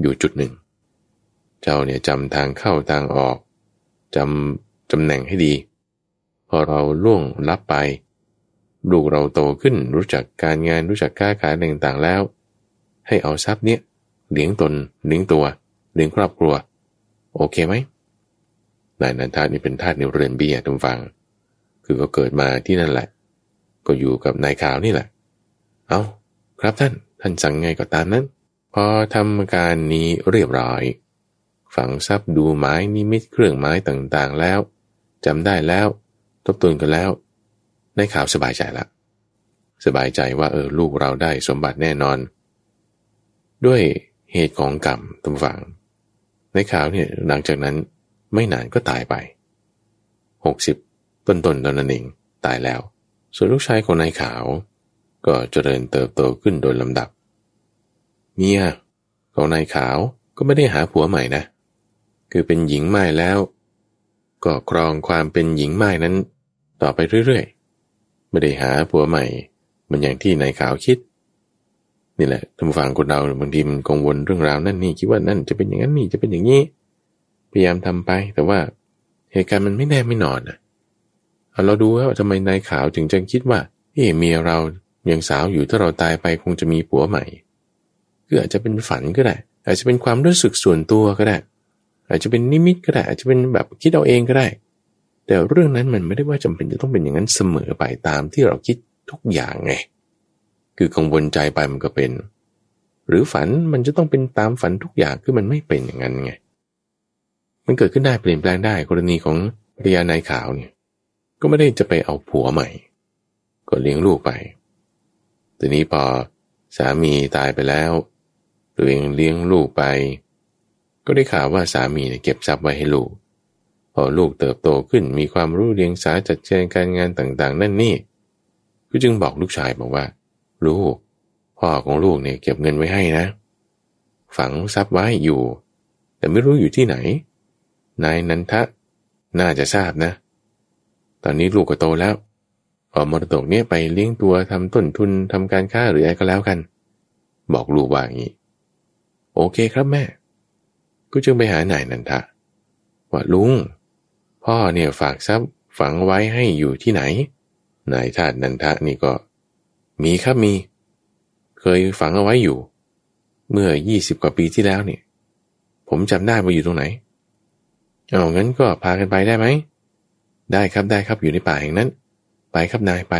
อยู่จุดหนึ่งเจ้าเนี่ยจำทางเข้าทางออกจำแหน่งให้ดีพอเราล่วงลับไปลูกเราโตขึ้นรู้จักการงานรู้จักค้าขายต่างๆแล้วให้เอาทรัพย์เนี้ยเลี้ยงตนเลี้ยงตัวเลี้ยงครอบครัวโอเคไหมนายนันทานี่เป็นทาสในเรือนเบี้ยทุกฝั่งคือก็เกิดมาที่นั่นแหละก็อยู่กับนายขาวนี่แหละเอาครับท่านสั่งไงก็ตามนั้นพอทำการนี้เรียบร้อยฝังทรัพย์ดูหมายนิมิตเครื่องหมายต่างๆแล้วจำได้แล้วทบทวนกันแล้วนายขาวสบายใจละสบายใจว่าลูกเราได้สมบัติแน่นอนด้วยเหตุของกรรมตำฝังนายขาวเนี่ยหลังจากนั้นไม่นานก็ตายไป60ต้นๆตอนนั้นเองตายแล้วส่วนลูกชายของนายขาวก็เจริญเติบโตขึ้นโดยลำดับเมียของนายขาวก็ไม่ได้หาผัวใหม่นะคือเป็นหญิงม่ายแล้วก็ครองความเป็นหญิงม่ายนั้นต่อไปเรื่อยๆไม่ได้หาผัวใหม่เหมือนอย่างที่นายขาวคิดนี่แหละทางฝั่งคนเราบางทีมันกังวลเรื่องราวนั่นนี่คิดว่านั่นจะเป็นอย่างนั้นนี่จะเป็นอย่างนี้ พยายามทำไปแต่ว่าเหตุการณ์มันไม่แน่ไม่นอนนะเราดูว่าทำไมนายขาวถึงจะคิดว่าเอ๋เมียเรายังสาวอยู่ถ้าเราตายไปคงจะมีผัวใหม่ก็อาจจะเป็นฝันก็ได้อาจจะเป็นความรู้สึกส่วนตัวก็ได้อาจจะเป็นนิมิตก็ได้อาจจะเป็นแบบคิดเอาเองก็ได้แต่เรื่องนั้นมันไม่ได้ว่าจำเป็นจะต้องเป็นอย่างนั้นเสมอไปตามที่เราคิดทุกอย่างไงคือกังวลใจไปมันก็เป็นหรือฝันมันจะต้องเป็นตามฝันทุกอย่างคือมันไม่เป็นอย่างนั้นไงมันเกิดขึ้นได้เปลี่ยนแปลงได้กรณีของภรรยานายขาวเนี่ยก็ไม่ได้จะไปเอาผัวใหม่ก็เลี้ยงลูกไปทีนี้พอสามีตายไปแล้วตัวเองเลี้ยงลูกไปก็ได้ข่าวว่าสามีเนี่ยเก็บทรัพย์ไว้ให้ลูกพอลูกเติบโตขึ้นมีความรู้เรียงสาจัดแจงการงานต่างๆนั่นนี่ก็จึงบอกลูกชายบอกว่าลูกพ่อของลูกเนี่ยเก็บเงินไว้ให้นะฝังทรัพย์ไว้อยู่แต่ไม่รู้อยู่ที่ไหนนายนันทะน่าจะทราบนะตอนนี้ลูกก็โตแล้วเอามรดกเนี่ยไปเลี้ยงตัวทำต้นทุนทำการค้าหรืออะไรก็แล้วกันบอกลูกว่าอย่างนี้โอเคครับแม่ก็จึงไปหานายนันทะว่าลุงพ่อเนี่ยฝากทรัพย์ฝังไว้ให้อยู่ที่ไหนนายธาตุนันทะนี่ก็มีครับมีเคยฝังเอาไว้อยู่เมื่อ20กว่าปีที่แล้วเนี่ยผมจำได้ว่าอยู่ตรงไหนเอางั้นก็พากันไปได้ไหมได้ครับได้ครับอยู่ในป่าแห่งนั้นไปครับนายไป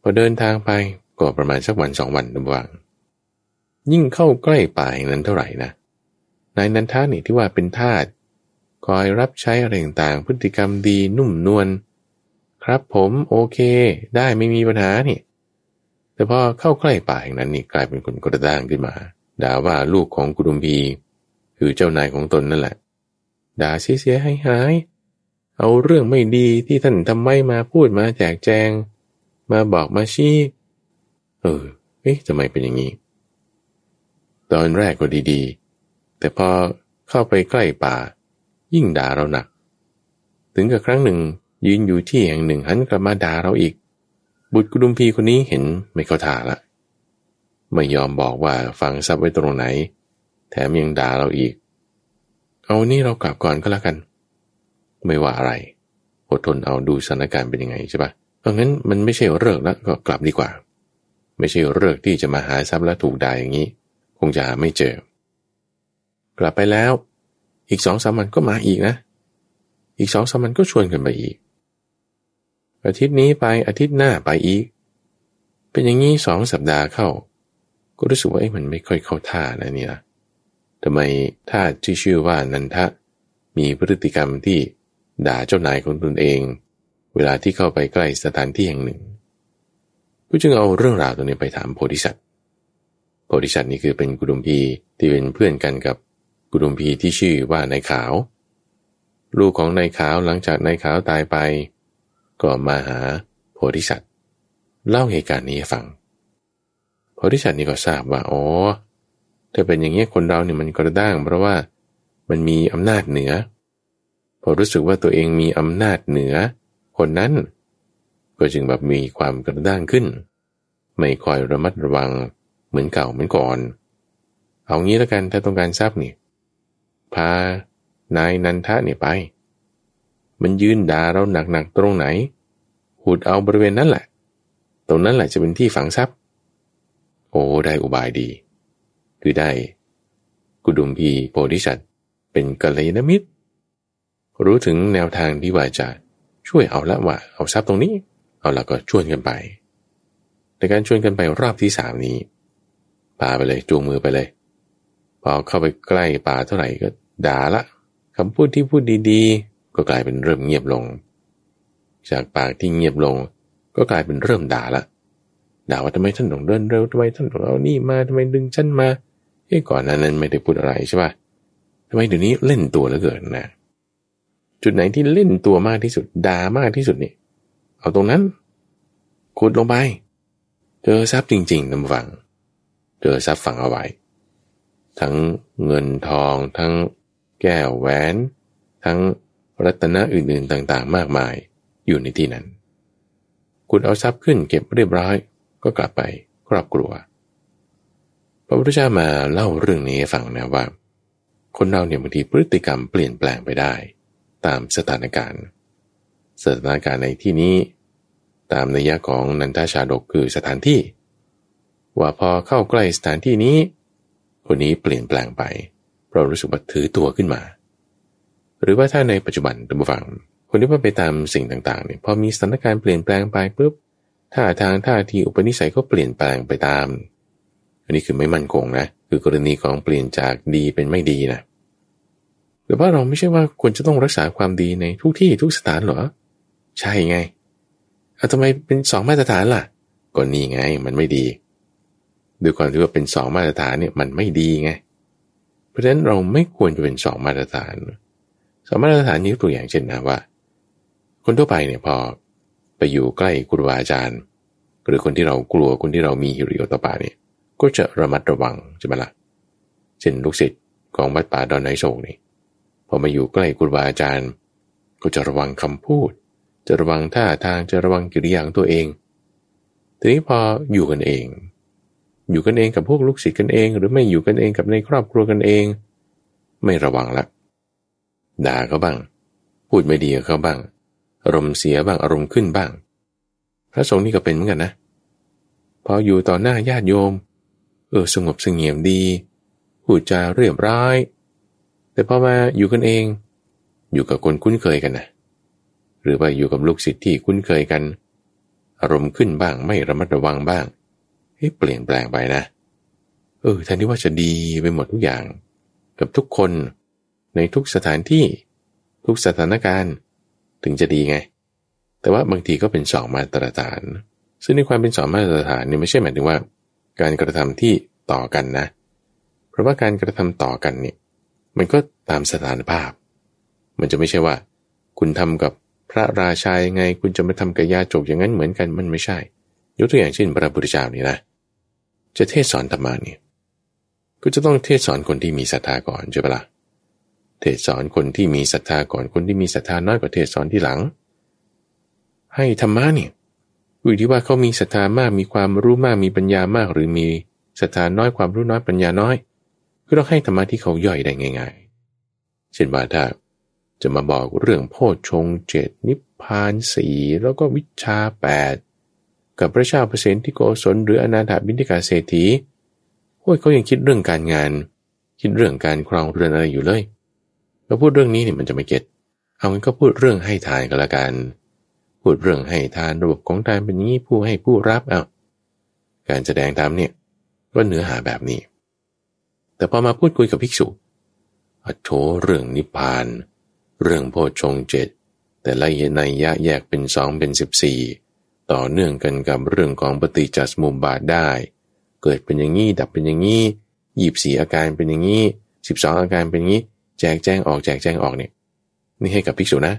พอเดินทางไปก็ประมาณสักวันสองวันระหว่างยิ่งเข้าใกล้ป่าแห่งนั้นเท่าไหร่นะนายนันทะนี่ที่ว่าเป็นทาสคอยรับใช้อะไรต่างๆพฤติกรรมดีนุ่มนวลครับผมโอเคได้ไม่มีปัญหานี่แต่พอเข้าใกล้ป่าแห่งนั้นนี่กลายเป็นคนกระด้างขึ้นมาด่าว่าลูกของกุดุมพีคือเจ้านายของตนนั่นแหละด่าเสียหายๆเอาเรื่องไม่ดีที่ท่านทำไมมาพูดมาแจกแจงมาบอกมาชี้ทำไมเป็นอย่างนี้ตอนแรกก็ดีๆแต่พอเข้าไปใกล้ป่ายิ่งด่าเราหนักถึงกับครั้งหนึ่งยืนอยู่ที่แห่งหนึ่งหันกลับมาด่าเราอีกบุตรกุดุมพีคนนี้เห็นไม่เข้าท่าละไม่ยอมบอกว่าฝังทรัพย์ไว้ตรงไหนแถมยังด่าเราอีกเอานี่เรากลับก่อนก็แล้วกันไม่ว่าอะไรอดทนเอาดูสถานการณ์เป็นยังไงใช่ปะเอางั้นมันไม่ใช่เลิกแล้วก็กลับดีกว่าไม่ใช่เลิกที่จะมาหาทรัพย์แล้วถูกด่าอย่างนี้คงจะหาไม่เจอกลับไปแล้วอีก 2-3 วันก็มาอีกนะอีก 2-3 วันก็ชวนกันไปอีกอาทิตย์นี้ไปอาทิตย์หน้าไปอีกเป็นอย่างนี้2สัปดาห์เข้าก็รู้สึกว่ามันไม่ค่อยเข้าท่านะนี่นะทำไมท่าที่ชื่อว่านันทะมีพฤติกรรมที่ด่าเจ้านายของตนเองเวลาที่เข้าไปใกล้สถานที่แห่งหนึ่งก็จึงเอาเรื่องราวตรงนี้ไปถามโพธิสัตว์โพธิสัตว์นี่คือเป็นกุดุมพีที่เป็นเพื่อนกันกับกุดุมพีที่ชื่อว่านายขาวลูกของนายขาวหลังจากนายขาวตายไปก็มาหาโพธิสัตว์เล่าเหตุการณ์นี้ให้ฟังโพธิสัตว์นี่ก็ทราบว่าอ๋อถ้าเป็นอย่างนี้คนเราเนี่ยมันกระด้างเพราะว่ามันมีอำนาจเหนือพอรู้สึกว่าตัวเองมีอำนาจเหนือคนนั้นก็จึงแบบมีความกระด้างขึ้นไม่คอยระมัดระวังเหมือนเก่าเหมือนก่อนเอางี้แล้วกันถ้าต้องการทรัพย์นี่พานายนันทะเนี่ยไปมันยืนด่าเราหนักๆตรงไหนขุดเอาบริเวณนั้นแหละตรงนั้นแหละจะเป็นที่ฝังทรัพย์โอ้ได้อุบายดีคือได้กุดุมพีโพธิสัตว์เป็นกัลยาณมิตรรู้ถึงแนวทางที่ว่าจะช่วยเอาละว่าเอาทรัพย์ตรงนี้เอาละก็ชวนกันไปในการชวนกันไปรอบที่3นี้พาไปเลยจูงมือไปเลยพอเข้าไปใกล้ป่าเท่าไหร่ก็ด่าละคำพูดที่พูดดีๆก็กลายเป็นเริ่มเงียบลงจากปากที่เงียบลงก็กลายเป็นเริ่มด่าละด่าว่าทำไมท่านต้องเดินเร็วทำไมท่านต้องเอานี่มาทำไมดึงฉันมาก่อนนั้นไม่ได้พูดอะไรใช่ป่ะทำไมเดี๋ยวนี้เล่นตัวเหลือเกินนะจุดไหนที่เล่นตัวมากที่สุดด่ามากที่สุดนี่เอาตรงนั้นขุดลงไปเจอทรัพย์จริงๆนำฝังเจอทรัพย์ฝังเอาไว้ทั้งเงินทองทั้งแก้วแหวนทั้งรัตนะอื่นๆต่างๆมากมายอยู่ในที่นั้นขุดเอาทรัพย์ขึ้นเก็บเรียบร้อยก็กลับไปครอบครัวพระพุทธเจ้ามาเล่าเรื่องนี้ให้ฟังนะว่า คนเราเนี่ยบางทีพฤติกรรมเปลี่ยนแปลงไปได้ตามสถานการณ์ในที่นี้ตามนัยยะของนันทชาดกคือสถานที่ว่าพอเข้าใกล้สถานที่นี้คนนี้เปลี่ยนแปลงไปเพราะรู้สึกว่าถือตัวขึ้นมาหรือว่าถ้าในปัจจุบันท่านผู้ฟังคนที่ไปตามสิ่งต่างๆเนี่ยพอมีสถานการณ์เปลี่ยนแปลงไปปุ๊บท่าทางท่าทีอุปนิสัยก็เปลี่ยนแปลงไปตามอันนี้คือไม่มั่นคงนะคือกรณีของเปลี่ยนจากดีเป็นไม่ดีนะหรือว่าเราไม่ใช่ว่าควรจะต้องรักษาความดีในทุกที่ทุกสถานหรอใช่ไงทำไมเป็นสองมาตรฐานล่ะก็นี่ไงมันไม่ดีด้วยความที่ว่าเป็นสองมาตรฐานเนี่ยมันไม่ดีไงเพราะฉะนั้นเราไม่ควรจะเป็นสองมาตรฐานนี้ตัวอย่างเช่นนะว่าคนทั่วไปเนี่ยพอไปอยู่ใกล้ครูบาอาจารย์หรือคนที่เรากลัวคนที่เรามีหิริโอตปาเนี่ยก็จะระมัดระวังใช่ไหมล่ะเช่นลูกศิษย์ของวัดป่าดอนไนโศกนี่พอมาอยู่ใกล้ครูบาอาจารย์ก็จะระวังคำพูดจะระวังท่าทางจะระวังกิริยาของตัวเองทีนี้พออยู่กันเองกับพวกลูกศิษย์กันเองหรือไม่อยู่กันเองกับในครอบครัวกันเองไม่ระวังละด่าเขาบ้างพูดไม่ดีกับเขาบ้างอารมณ์เสียบ้างอารมณ์ขึ้นบ้างพระสงฆ์นี่ก็เป็นเหมือนกันนะพออยู่ต่อหน้าญาติโยมสงบเสงี่ยมดีพูดจาเรียบร้อยแต่พอมาอยู่กันเองอยู่กับคนคุ้นเคยกันนะหรือว่าอยู่กับลูกศิษย์ที่คุ้นเคยกันอารมณ์ขึ้นบ้างไม่ระมัดระวังบ้างเปลี่ยนแปลงไปนะแทนที่ว่าจะดีไปหมดทุกอย่างกับทุกคนในทุกสถานที่ทุกสถานการณ์ถึงจะดีไงแต่ว่าบางทีก็เป็นสองมาตรฐานซึ่งในความเป็นสองมาตรฐานนี่ไม่ใช่หมายถึงว่าการกระทำที่ต่อกันนะเพราะว่าการกระทำต่อกันเนี่ยมันก็ตามสถานภาพมันจะไม่ใช่ว่าคุณทำกับพระราชายังไงคุณจะมาทำกับญาติโจกอย่างนั้นเหมือนกันมันไม่ใช่ยกตัวอย่างเช่นพระพุทธเจ้านี่นะจะเทศสอนธรรมะนี่ก็จะต้องเทศสอนคนที่มีศรัทธาก่อนใช่ปะล่ะเทศสอนคนที่มีศรัทธาก่อนคนที่มีศรัทธาน้อยกว่าเทศสอนที่หลังให้ธรรมะนี่อยู่ที่ว่าเขามีศรัทธามากมีความรู้มากมีปัญญามากหรือมีศรัทธาน้อยความรู้น้อยปัญญาน้อยก็ต้องให้ธรรมะที่เขาย่อยได้ง่ายๆเช่นว่าถ้าจะมาบอกเรื่องโพชฌงค์7นิพพาน4แล้วก็วิชชา8กับพระเจ้าเปรตที่โกศลหรืออนาถบิณฑิกเศรษฐีเขายังคิดเรื่องการงานคิดเรื่องการครองเรือนอะไรอยู่เลยเราพูดเรื่องนี้เนี่ยมันจะไม่เก็ตเอางั้นก็พูดเรื่องให้ทานกันละกันพูดเรื่องให้ทานระบบของทานเป็นอย่างนี้ผู้ให้ผู้รับการแสดงธรรมเนี่ยก็เนื้อหาแบบนี้แต่พอมาพูดคุยกับภิกษุเรื่องนิพพานเรื่องโพชฌงค์7แต่ละนัยยะแยกเป็น2เป็น14ต่อเนื่องกันกับเรื่องของปฏิจจสมุปบาทได้เกิดเป็นอย่างนี้ดับเป็นอย่างนี้24อาการเป็นอย่างนี้12อาการเป็นอย่างนี้แจกแจงออกแจกแจงออกเนี่ยนี่ให้กับภิกษุนะ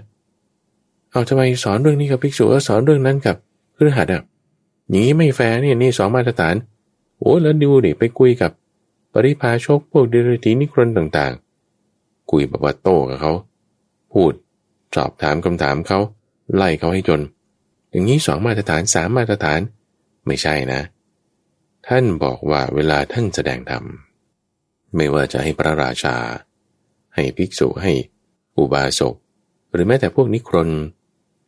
เอาทำไมสอนเรื่องนี้กับภิกษุแล้วสอนเรื่องนั้นกับคฤหัสถ์อย่างนี้ไม่แฟร์เนี่ยนี่สองมาตรฐานแล้วดูดิไปคุยกับปริพาชกพวกเดรัจฉีนิครนต่างๆคุยแบบว่าโต้กับเขาพูดสอบถามคำถามเขาไล่เขาให้จนอย่างนี้สองมาตรฐานสามมาตรฐานไม่ใช่นะท่านบอกว่าเวลาท่านแสดงธรรมไม่ว่าจะให้พระราชาให้ภิกษุให้อุบาสกหรือแม้แต่พวกนิครน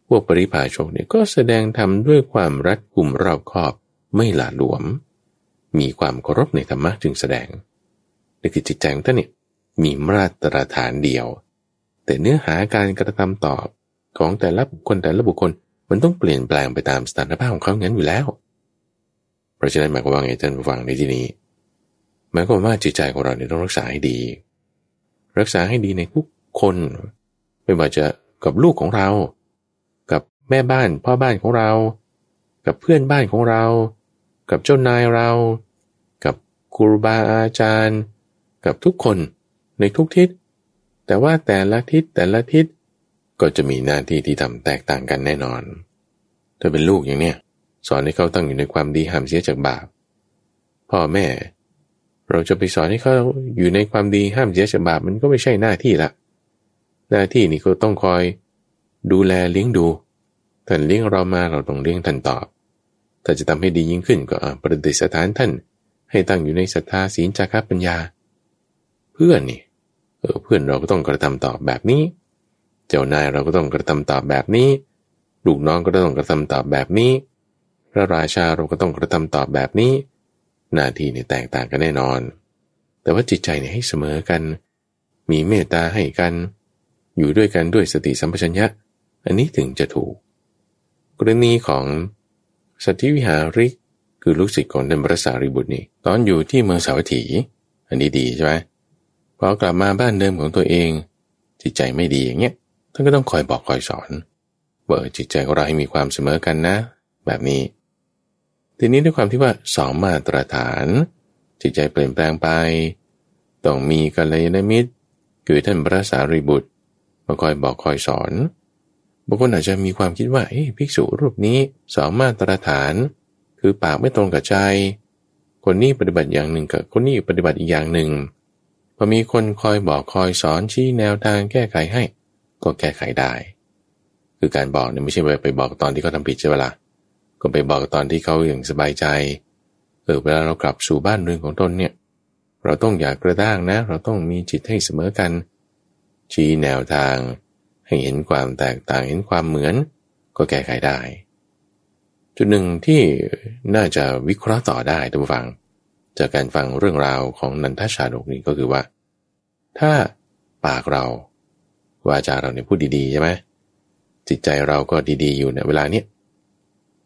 พวกปริพาชกเนี่ยก็แสดงธรรมด้วยความรัดกุมรอบคอบไม่หละหลวมมีความเคารพในธรรมะจึงแสดงนี่คือจิตใจของท่านเนี่ยมีมาตรฐานเดียวแต่เนื้อหาการกระทำตอบของแต่ละบุคคลมันต้องเปลี่ยนแปลงไปตามสถานภาพของเขางั้นอยู่แล้วเพราะฉะนั้นหมายความว่าไงท่านผู้ฟังในที่นี้หมายความว่าจิตใจของเราเนี่ยต้องรักษาให้ดีในทุกคนไม่ว่าจะกับลูกของเรากับแม่บ้านพ่อบ้านของเรากับเพื่อนบ้านของเรากับเจ้านายเรากับครูบาอาจารย์กับทุกคนในทุกทิศแต่ว่าแต่ละทิศก็จะมีหน้าที่ที่ทำแตกต่างกันแน่นอนถ้าเป็นลูกอย่างเนี้ยสอนให้เขาตั้งอยู่ในความดีห้ามเสียจากบาปพ่อแม่เราจะไปสอนให้เขาอยู่ในความดีห้ามเสียจากบาปมันก็ไม่ใช่หน้าที่ละหน้าที่นี่ก็ต้องคอยดูแลเลี้ยงดูท่านเลี้ยงเรามาเราต้องเลี้ยงท่านตอบแต่จะทำให้ดียิ่งขึ้นก็ประดิษฐานท่านให้ตั้งอยู่ในศรัทธาศีลจาคะปัญญาเพื่อนนี่ เพื่อนเราก็ต้องกระทำตอบแบบนี้เจ้านายเราก็ต้องกระทำตอบแบบนี้ลูกน้องก็ต้องกระทำตอบแบบนี้พระราชาเราก็ต้องกระทำตอบแบบนี้หน้าที่เนี่ยแตกต่างกันแน่นอนแต่ว่าจิตใจเนี่ยให้เสมอกันมีเมตตาให้กันอยู่ด้วยกันด้วยสติสัมปชัญญะอันนี้ถึงจะถูกกรณีของสัตธิวิหาริกคือลูกศิษย์ของท่านพระสารีบุตรนี่ตอนอยู่ที่เมืองสาวัตถีอันนี้ดีใช่ไหมพอกลับมาบ้านเดิมของตัวเองจิตใจไม่ดีอย่างเงี้ยท่านก็ต้องคอยบอกคอยสอนว่าจิตใจของเราให้มีความเสมอกันนะแบบนี้ทีนี้ด้วยความที่ว่าสองมาตรฐานจิตใจเปลี่ยนแปลงไปต้องมีกัลยาณมิตรคือท่านพระสารีบุตรมาคอยบอกคอยสอนบางคนอาจจะมีความคิดว่าภิกษุรูปนี้สองมาตรฐานคือปากไม่ตรงกับใจคนนี้ปฏิบัติอย่างหนึ่งกับคนนี้ปฏิบัติอีกอย่างหนึ่งพอมีคนคอยบอกคอยสอนชี้แนวทางแก้ไขให้ก็แก้ไขได้คือการบอกเนี่ยไม่ใช่ไปบอกตอนที่เขาทำผิดใช่ไหมล่ะก็ไปบอกตอนที่เขาอย่างสบายใจเวลาเรากลับสู่บ้านเรือนของตนเนี่ยเราต้องอย่ากระด้างนะเราต้องมีจิตให้เสมอกันชี้แนวทางให้เห็นความแตกต่างเห็นความเหมือนก็แก้ไขได้จุดหนึ่งที่น่าจะวิเคราะห์ต่อได้ท่านผู้ฟังจากการฟังเรื่องราวของนันทชาดกนี้ก็คือว่าถ้าปากเราวาจาเราเนี่ยพูดดีๆใช่ไหมจิตใจเราก็ดีๆอยู่ในเวลานี้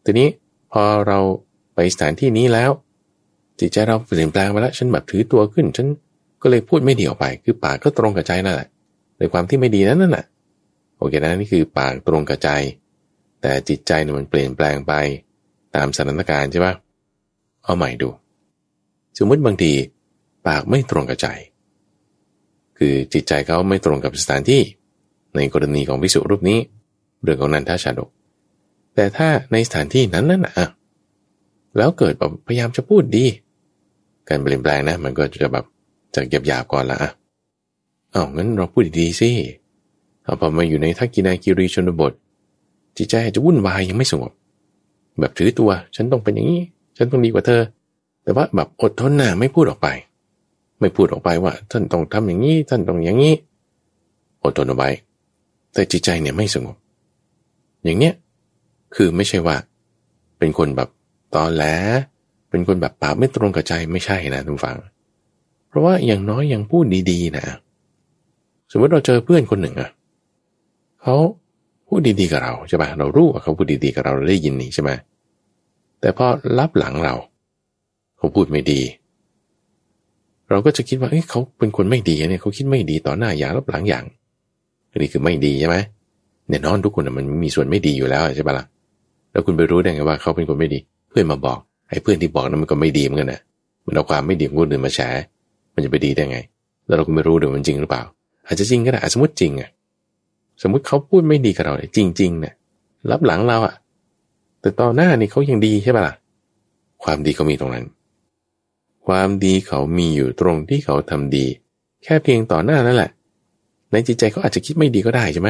ทีนี้พอเราไปสถานที่นี้แล้วจิตใจเราเปลี่ยนแปลงไปแล้วฉันแบบถือตัวขึ้นฉันก็เลยพูดไม่ดีออกไปคือปากก็ตรงกับใจนั่นแหละในความที่ไม่ดีนั่นน่ะโอเคนะนี่คือปากตรงกับใจแต่จิตใจเนี่ยมันเปลี่ยนแปลงไปตามสถานการณ์ใช่ป่ะเอาใหม่ดูสมมติบางทีปากไม่ตรงกับใจคือจิตใจเขาไม่ตรงกับสถานที่ในกรณีของภิกษุรูปนี้เรื่องของนันทชาดกแต่ถ้าในสถานที่นั้นนั่นน่ะแล้วเกิดแบบพยายามจะพูดดีการเปลี่ยนแปลงนะมันก็จะแบบจากหยาบๆก่อนละอ้าวงั้นเราพูดดีๆสิพอมาอยู่ในทักษิณาคีรีชนบทจิตใจอาจจะวุ่นวายยังไม่สงบแบบถือตัวฉันต้องเป็นอย่างนี้ฉันต้องดีกว่าเธอแต่ว่าแบบอดทนนะไม่พูดออกไปว่าท่านต้องทำอย่างนี้ท่านต้องอย่างนี้อดทนเอาไว้แต่จิตใจเนี่ยไม่สงบอย่างเนี้ยคือไม่ใช่ว่าเป็นคนแบบตอนแหลเป็นคนแบบปากไม่ตรงกับใจไม่ใช่นะทุกฝั่งเพราะว่าอย่างน้อยยังพูดดีๆนะสมมติเราเจอเพื่อนคนหนึ่งเขาพูดดีๆกับเราใช่ป่ะเรารู้ว่าเขาพูดดีๆกับเราเราได้ยินนี่ใช่ไหมแต่พอรับหลังเราเขาพูดไม่ดีเราก็จะคิดว่าเขาเป็นคนไม่ดีเนี่ยเขาคิดไม่ดีต่อหน้าอย่างรับหลังอย่างนี่คือไม่ดีใช่ไหมแน่นอนทุกคนมันมีส่วนไม่ดีอยู่แล้วใช่ป่ะล่ะแล้วคุณไปรู้ได้ไงว่าเขาเป็นคนไม่ดีเพื่อนมาบอกไอ้เพื่อนที่บอกนั้นมันก็ไม่ดีเหมือนกันนะมันเอาความไม่ดีของคนอื่นมาแฉมันจะไปดีได้ไงแล้วเราก็ไม่รู้ด้วยมันจริงหรือเปล่าอาจจะจริงก็ได้สมมติจริงสมมติเขาพูดไม่ดีกับเราจริงๆเนี่ยรับหลังเราแต่ต่อหน้านี่เขายังดีใช่ป่ะล่ะความดีเขามีตรงนั้นความดีเขามีอยู่ตรงที่เขาทำดีแค่เพียงต่อหน้านั่นแหละในจิตใจเขาอาจจะคิดไม่ดีก็ได้ใช่ไหม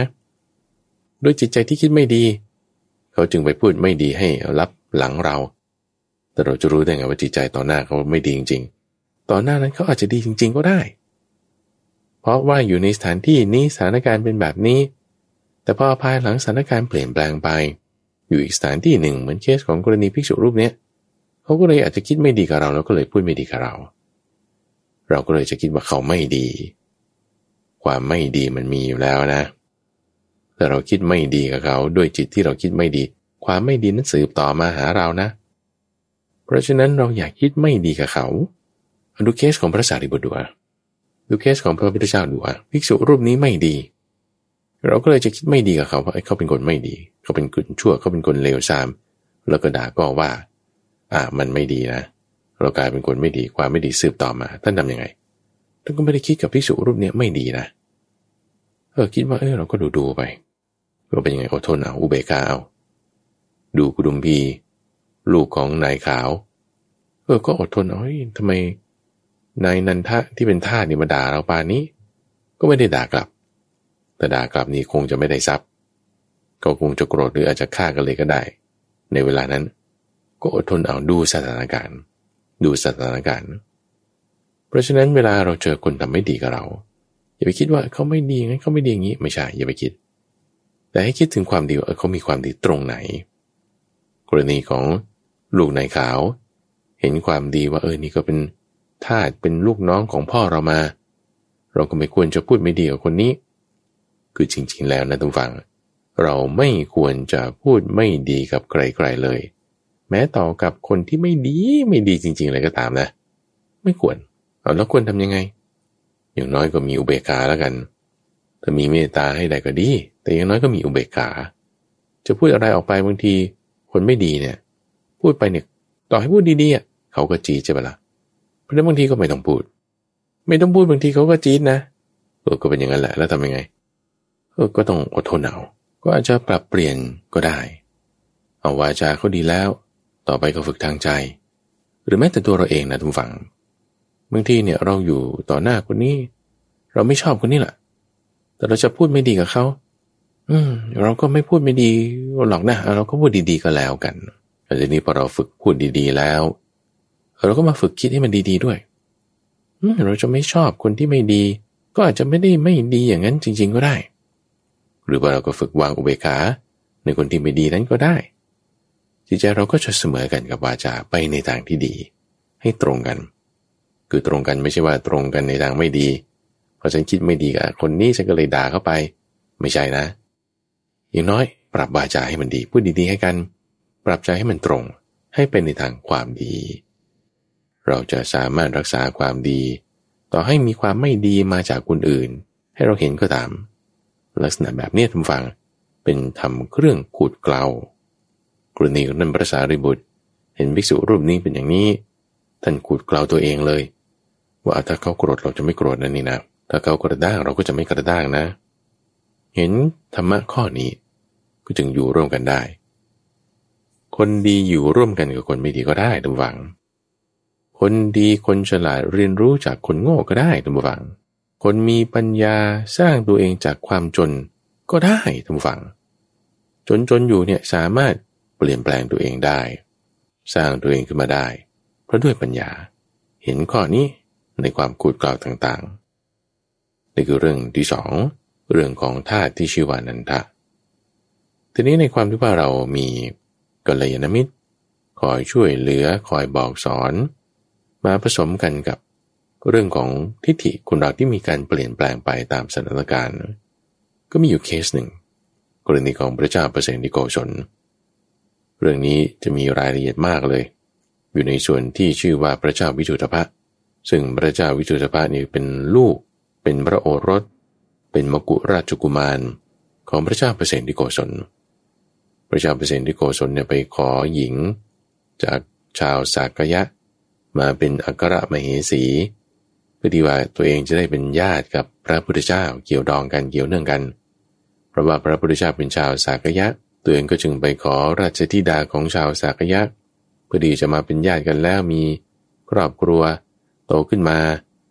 ด้วยจิตใจที่คิดไม่ดีเขาจึงไปพูดไม่ดีให้รับหลังเราแต่เราจะรู้ได้ไงว่าจิตใจต่อหน้าเขาไม่ดีจริงๆต่อหน้านั้นเขาอาจจะดีจริงๆก็ได้เพราะว่าอยู่ในสถานที่นี้สถานการณ์เป็นแบบนี้แต่พอภายหลังสถานการณ์เปลี่ยนแปลงไปอยู่อีกสถานที่หนึ่งเหมือนเคสของกรณีภิกษุรูปนี้เขาก็เลยอาจจะคิดไม่ดีกับเราแล้วก็เลยพูดไม่ดีกับเราเราก็เลยจะคิดว่าเขาไม่ดีความไม่ดีมันมีอยู่แล้วนะแต่เราคิดไม่ดีกับเขาด้วยจิตที่เราคิดไม่ดีความไม่ดีนั้นสืบต่อมาหาเรานะเพราะฉะนั้นเราอยากคิดไม่ดีกับเขาดูเคสของพระสารีบุตรดูเคสของพระพุทธเจ้าดูภิกษุรูปนี้ไม่ดีเราก็เลยจะคิดไม่ดีกับเขาว่าเขาเป็นคนไม่ดีเขาเป็นคนชั่วเขาเป็นคนเลวทรามแล้วก็ด่าก็ว่ามันไม่ดีนะเรากลายเป็นคนไม่ดีความไม่ดีสืบต่อมาท่านทำยังไงท่านก็ไม่ได้คิดกับภิกษุรูปนี้ไม่ดีนะคิดว่าเราก็ดูๆไปเราเป็นยังไงอดทนเอาอุเบกขาเอาดูกุดุมพีลูกของนายขาวก็อดทนเอาทำไมนายนันทะที่เป็นทาสนี่มาด่าเราป่านนี้ก็ไม่ได้ด่ากลับแต่ด่ากลับนี้คงจะไม่ได้ทรัพย์ก็คงจะโกรธหรืออาจจะฆ่ากันเลยก็ได้ในเวลานั้นก็อดทนเอาดูสถานการณ์เพราะฉะนั้นเวลาเราเจอคนทำไม่ดีกับเรา ไปคิดว่าเขาไม่ดีงั้นเขาไม่ดีอย่างนี้ไม่ใช่อย่าไปคิดแต่ให้คิดถึงความดีว่าเขามีความดีตรงไหนกรณีของลูกนายขาวเห็นความดีว่านี่ก็เป็นทาสเป็นลูกน้องของพ่อเรามาเราก็ไม่ควรจะพูดไม่ดีกับคนนี้คือจริงๆแล้วนะทุกฝั่งเราไม่ควรจะพูดไม่ดีกับใครๆเลยแม้ต่อกับคนที่ไม่ดีจริงๆเลยก็ตามนะไม่ควรแล้วควรทำยังไงอย่างน้อยก็มีอุเบกขาแล้วกันถ้ามีเมตตาให้ได้ก็ดีแต่อย่างน้อยก็มีอุเบกขาจะพูดอะไรออกไปบางทีคนไม่ดีเนี่ยพูดไปเนี่ยต่อให้พูดดีๆเขาก็จี๊ดใช่ปะล่ะเพราะนั้นบางทีก็ไม่ต้องพูดบางทีเขาก็จี๊ดนะก็เป็นอย่างนั้นแหละแล้วทำยังไงก็ต้องอดทนเอาก็อาจจะปรับเปลี่ยนก็ได้เอาวาจาเขาดีแล้วต่อไปก็ฝึกทางใจหรือแม้แต่ตัวเราเองนะทุกฝั่งบางทีเนี่ยเราอยู่ต่อหน้าคนนี้เราไม่ชอบคนนี้แหละแต่เราจะพูดไม่ดีกับเขาเราก็ไม่พูดไม่ดีหรอกนะเราก็พูดดีๆก็แล้วกันแต่ทีนี้พอเราฝึกพูดดีๆแล้วเราก็มาฝึกคิดให้มันดีๆด้วยเราจะไม่ชอบคนที่ไม่ดีก็อาจจะไม่ได้ไม่ดีอย่างนั้นจริงๆก็ได้หรือว่าเราก็ฝึกวางอุเบกขาในคนที่ไม่ดีนั้นก็ได้จิตใจเราก็จะเสมอกันกับวาจาไปในทางที่ดีให้ตรงกันคือตรงกันไม่ใช่ว่าตรงกันในทางไม่ดีเพราะฉันคิดไม่ดีกับคนนี้ฉันก็เลยด่าเข้าไปไม่ใช่นะอย่างน้อยปรับวาจาให้มันดีพูดดีๆให้กันปรับใจให้มันตรงให้เป็นในทางความดีเราจะสามารถรักษาความดีต่อให้มีความไม่ดีมาจากคนอื่นให้เราเห็นก็ตามลักษณะแบบนี้ทุกฝั่งเป็นทำเครื่องขูดเกลากรณีของท่านพระสารีบุตรเห็นภิกษุรูปนี้เป็นอย่างนี้ท่านขูดเกลาตัวเองเลยว่าถ้าเขาโกรธเราจะไม่โกรธนั่นนี่นะถ้าเขากระด้างเราก็จะไม่กระด้างนะเห็นธรรมะข้อนี้ก็จึงอยู่ร่วมกันได้คนดีอยู่ร่วมกันกับคนไม่ดีก็ได้ทุกฝั่งคนดีคนฉลาดเรียนรู้จากคนโง่ก็ได้ทุกฝั่งคนมีปัญญาสร้างตัวเองจากความจนก็ได้ทุกฝั่งจนอยู่เนี่ยสามารถเปลี่ยนแปลงตัวเองได้สร้างตัวเองขึ้นมาได้เพราะด้วยปัญญาเห็นข้อนี้ในความขูดเกลาต่างๆนี่คือเรื่องที่สองเรื่องของธาตุที่ชื่อว่านันทะทีนี้ในความที่ว่าเรามีกัลยาณมิตรคอยช่วยเหลือคอยบอกสอนมาผสมกันกับเรื่องของทิฏฐิคนเราที่มีการเปลี่ยนแปลงไปตามสถานการณ์ก็มีอยู่เคสหนึ่งกรณีของพระเจ้าประเสนที่โกศลเรื่องนี้จะมีรายละเอียดมากเลยอยู่ในส่วนที่ชื่อว่าพระเจ้าวิจุฑพะซึ่งพระเจ้าวิจุฑพะนี่เป็นลูกเป็นพระโอรสเป็นมกุฎราชกุมารของพระเจ้าประเสนที่โกศลพระเจ้าประเสนที่โกศลเนี่ยไปขอหญิงจากชาวสากยะมาเป็นอัครมเหสีเพื่อที่ว่าตัวเองจะได้เป็นญาติกับพระพุทธเจ้าเกี่ยวดองกันเกี่ยวเนื่องกันเพราะว่าพระพุทธเจ้าเป็นชาวสากยะตัวเองก็จึงไปขอราชธิดาของชาวสากยะเพื่อดีจะมาเป็นญาติกันแล้วมีครอบครัวโตขึ้นมา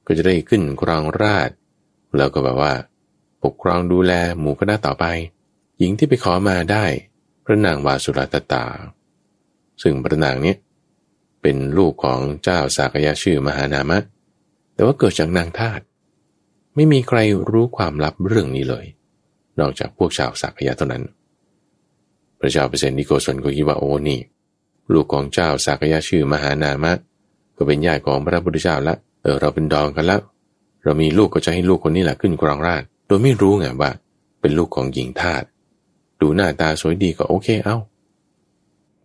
ก็จะได้ขึ้นครองราชย์แล้วก็แบบว่าปกครองดูแลหมู่คณะต่อไปหญิงที่ไปขอมาได้พระนางวาสุรตตาซึ่งพระนางนี้เป็นลูกของเจ้าสากยะชื่อมหานามะแต่ว่าเกิดจากนางทาสไม่มีใครรู้ความลับเรื่องนี้เลยนอกจากพวกชาวสากยะเท่านั้นพระเจ้าประเสนที่โกศลก็คิดว่าโอ้นี่ลูกของเจ้าสากยะชื่อมหานามะก็เป็นญาติของพระพุทธเจ้าละเราเป็นดองกันละเรามีลูกก็จะให้ลูกคนนี้แหละขึ้นครองราชย์โดยไม่รู้ไงว่าเป็นลูกของหญิงทาสดูหน้าตาสวยดีก็โอเคเอา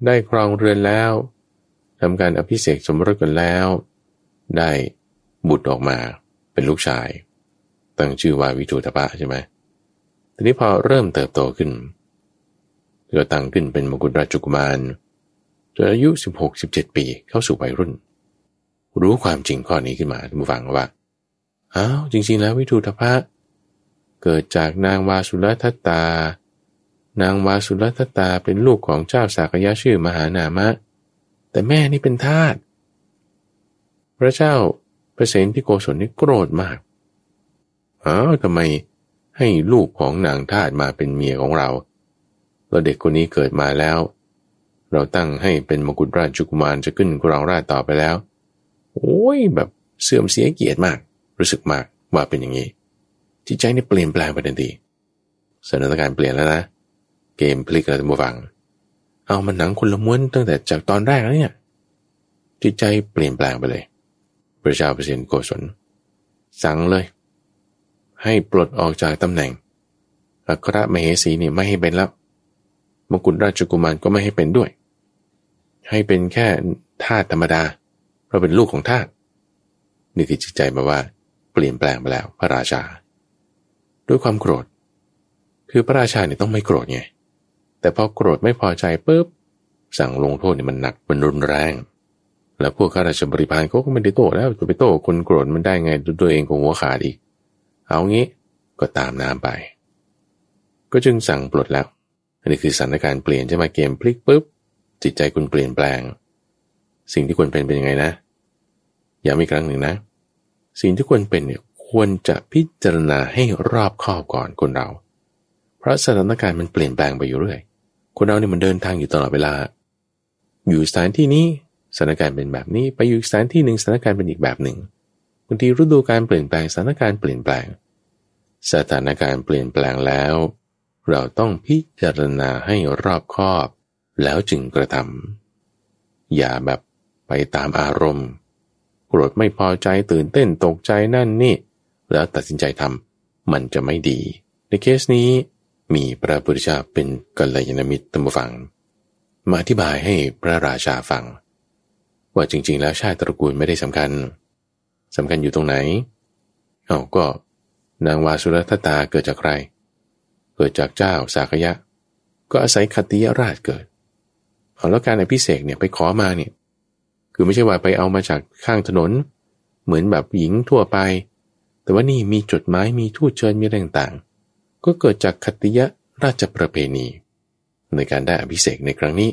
ได้ครองเรือนแล้วทำการอภิเษกสมรสกันแล้วได้บุตรออกมาเป็นลูกชายตั้งชื่อว่าวิจุฑพะใช่ไหมทีนี้พอเริ่มเติบโตขึ้นก็ตั้งขึ้นเป็นมกุฎราชกุมารจนอายุ 16-17 ปีเข้าสู่วัยรุ่นรู้ความจริงข้อนี้ขึ้นมาท่านผู้ฟังว่าอ้าวจริงๆแล้ววิจุฑพะเกิดจากนางวาสุรทัตตานางวาสุรทัตตาเป็นลูกของเจ้าสากยะชื่อมหานามะแต่แม่นี่เป็นทาสพระเจ้าประเสนที่โกศลนี่โกรธมากทำไมให้ลูกของนางทาสมาเป็นเมียของเราแล้วเด็กคนนี้เกิดมาแล้วเราตั้งให้เป็นมกุฎราชกุมารจะขึ้นครองราชย์ต่อไปแล้วโอ้ยแบบเสื่อมเสียเกียรติมากรู้สึกมากว่าเป็นอย่างนี้จ จิตใจนี่เปลี่ยนแปลงไปทันทีสถานการณ์เปลี่ยนแล้วนะเกมพลิกแล้วท่านผู้ฟังเอามันหนังคนละม้วนตั้งแต่จากตอนแรกแล้วเนี่ยจิตใจเปลี่ยนแปลงไปเลยพระเจ้าประสิทธิ์โกศลสั่งเลยให้ปลดออกจากตำแหน่งอัครมเหสีนี่ไม่ให้เป็นแล้วมกุฎราชกุมารก็ไม่ให้เป็นด้วยให้เป็นแค่ทาสธรรมดาเพราะเป็นลูกของทาสนี่คือจิตใจมาว่าเปลี่ยนแปลงไปแล้วพระราชาด้วยความโกรธคือพระราชาเนี่ยต้องไม่โกรธไงแต่พอโกรธไม่พอใจปุ๊บสั่งลงโทษเนี่ยมันหนักมันรุนแรงแล้วพวกข้าราชบริพารเขาก็ไม่ได้โต้แล้วจะไปโต้คนโกรธมันได้ไงตัวเองก็หัวขาดอีกเอางี้ก็ตามน้ำไปก็จึงสั่งปลดแล้วอันนี้คือสถานการณ์เปลี่ยนใช่ไหมเกมพลิกปุ๊บจิตใจคุณเปลี่ยนแปลงสิ่งที่ควรเป็นเป็นยังไงนะย้ำอีกครั้งหนึ่งนะสิ่งที่ควรเป็นเนี่ยควรจะพิจารณาให้รอบคอบก่อนคนเราเพราะสถานการณ์มันเปลี่ยนแปลงไปอยู่เรื่อยคนเราเนี่ยมันเดินทางอยู่ตลอดเวลาอยู่สถานที่นี้สถานการณ์เป็นแบบนี้ไปอยู่สถานที่หนึ่งสถานการณ์เป็นอีกแบบหนึ่งบางทีฤดูกาลเปลี่ยนแปลงสถานการณ์เปลี่ยนแปลงสถานการณ์เปลี่ยนแปลงแล้วเราต้องพิจารณาให้รอบคอบแล้วจึงกระทำอย่าแบบไปตามอารมณ์โกรธไม่พอใจตื่นเต้นตกใจนั่นนี่แล้วตัดสินใจทำมันจะไม่ดีในเคสนี้มีพระพุทธเจ้าเป็นกัลยาณมิตรท่านผู้ฟังมาอธิบายให้พระราชาฟังว่าจริงๆแล้วชาติตระกูลไม่ได้สำคัญสำคัญอยู่ตรงไหนเอาก็นางวาสุรัตตาเกิดจากใครเกิดจากเจ้าสากยะก็อาศัยขัตติยราชเกิดเอาแล้วการอภิเษกเนี่ยไปขอมาเนี่ยคือไม่ใช่ว่าไปเอามาจากข้างถนนเหมือนแบบหญิงทั่วไปแต่ว่านี่มีจดหมายมีทูตเชิญมีอะไรต่างๆก็เกิดจากขัตติยราชประเพณีในการได้อภิเษกในครั้งนี้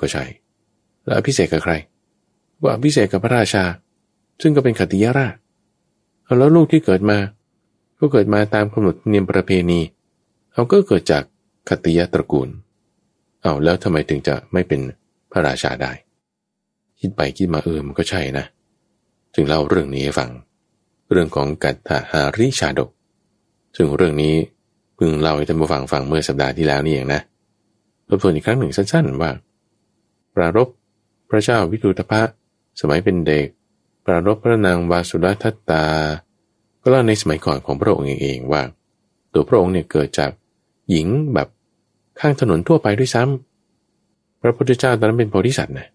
ก็ใช่แล้วอภิเษกกับใครว่าอภิเษกกับพระราชาซึ่งก็เป็นขัตติยราชเอาแล้วลูกที่เกิดมาก็เกิดมาตามกำหนดเนียมประเพณีเอาก็เกิดจากขัตติยตระกูลเอาแล้วทำไมถึงจะไม่เป็นพระราชาได้คิดไปคิดมามันก็ใช่นะจึงเล่าเรื่องนี้ให้ฟังเรื่องของกัตถหาริชาดกซึ่งเรื่องนี้เพิ่งเล่าให้ท่านผู้ฟังฟังเมื่อสัปดาห์ที่แล้วนี่เองนะทบทวนอีกครั้งหนึ่งสั้นๆว่าปรารภพระเจ้าวิทุทพะสมัยเป็นเด็กปรารภพระนางวาสุรัตตาก็เล่าในสมัยก่อนของพระองค์เองว่าตัวพระองค์เนี่ยเกิดจากหญิงแบบข้างถนนทั่วไปด้วยซ้ำพระพุทธเจ้าตอนนั้นเป็นโพธิสัตว์นะ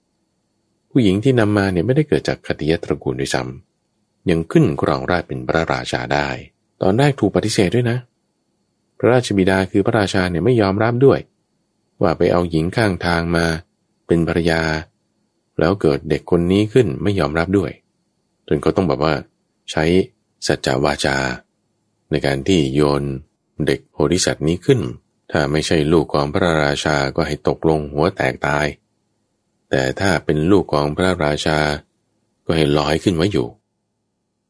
ผู้หญิงที่นำมาเนี่ยไม่ได้เกิดจากขัตติยตระกูลด้วยซ้ำยังขึ้นครองราชเป็นพระราชาได้ตอนแรกถูกปฏิเสธด้วยนะพระราชบิดาคือพระราชาเนี่ยไม่ยอมรับด้วยว่าไปเอาหญิงข้างทางมาเป็นภรรยาแล้วเกิดเด็กคนนี้ขึ้นไม่ยอมรับด้วยจนเขาต้องแบบว่าใช้สัจจวาจาในการที่โยนเด็กโพธิสัตว์นี้ขึ้นถ้าไม่ใช่ลูกของพระราชาก็ให้ตกลงหัวแตกตายแต่ถ้าเป็นลูกของพระราชาก็ให้ลอยขึ้นไว้อยู่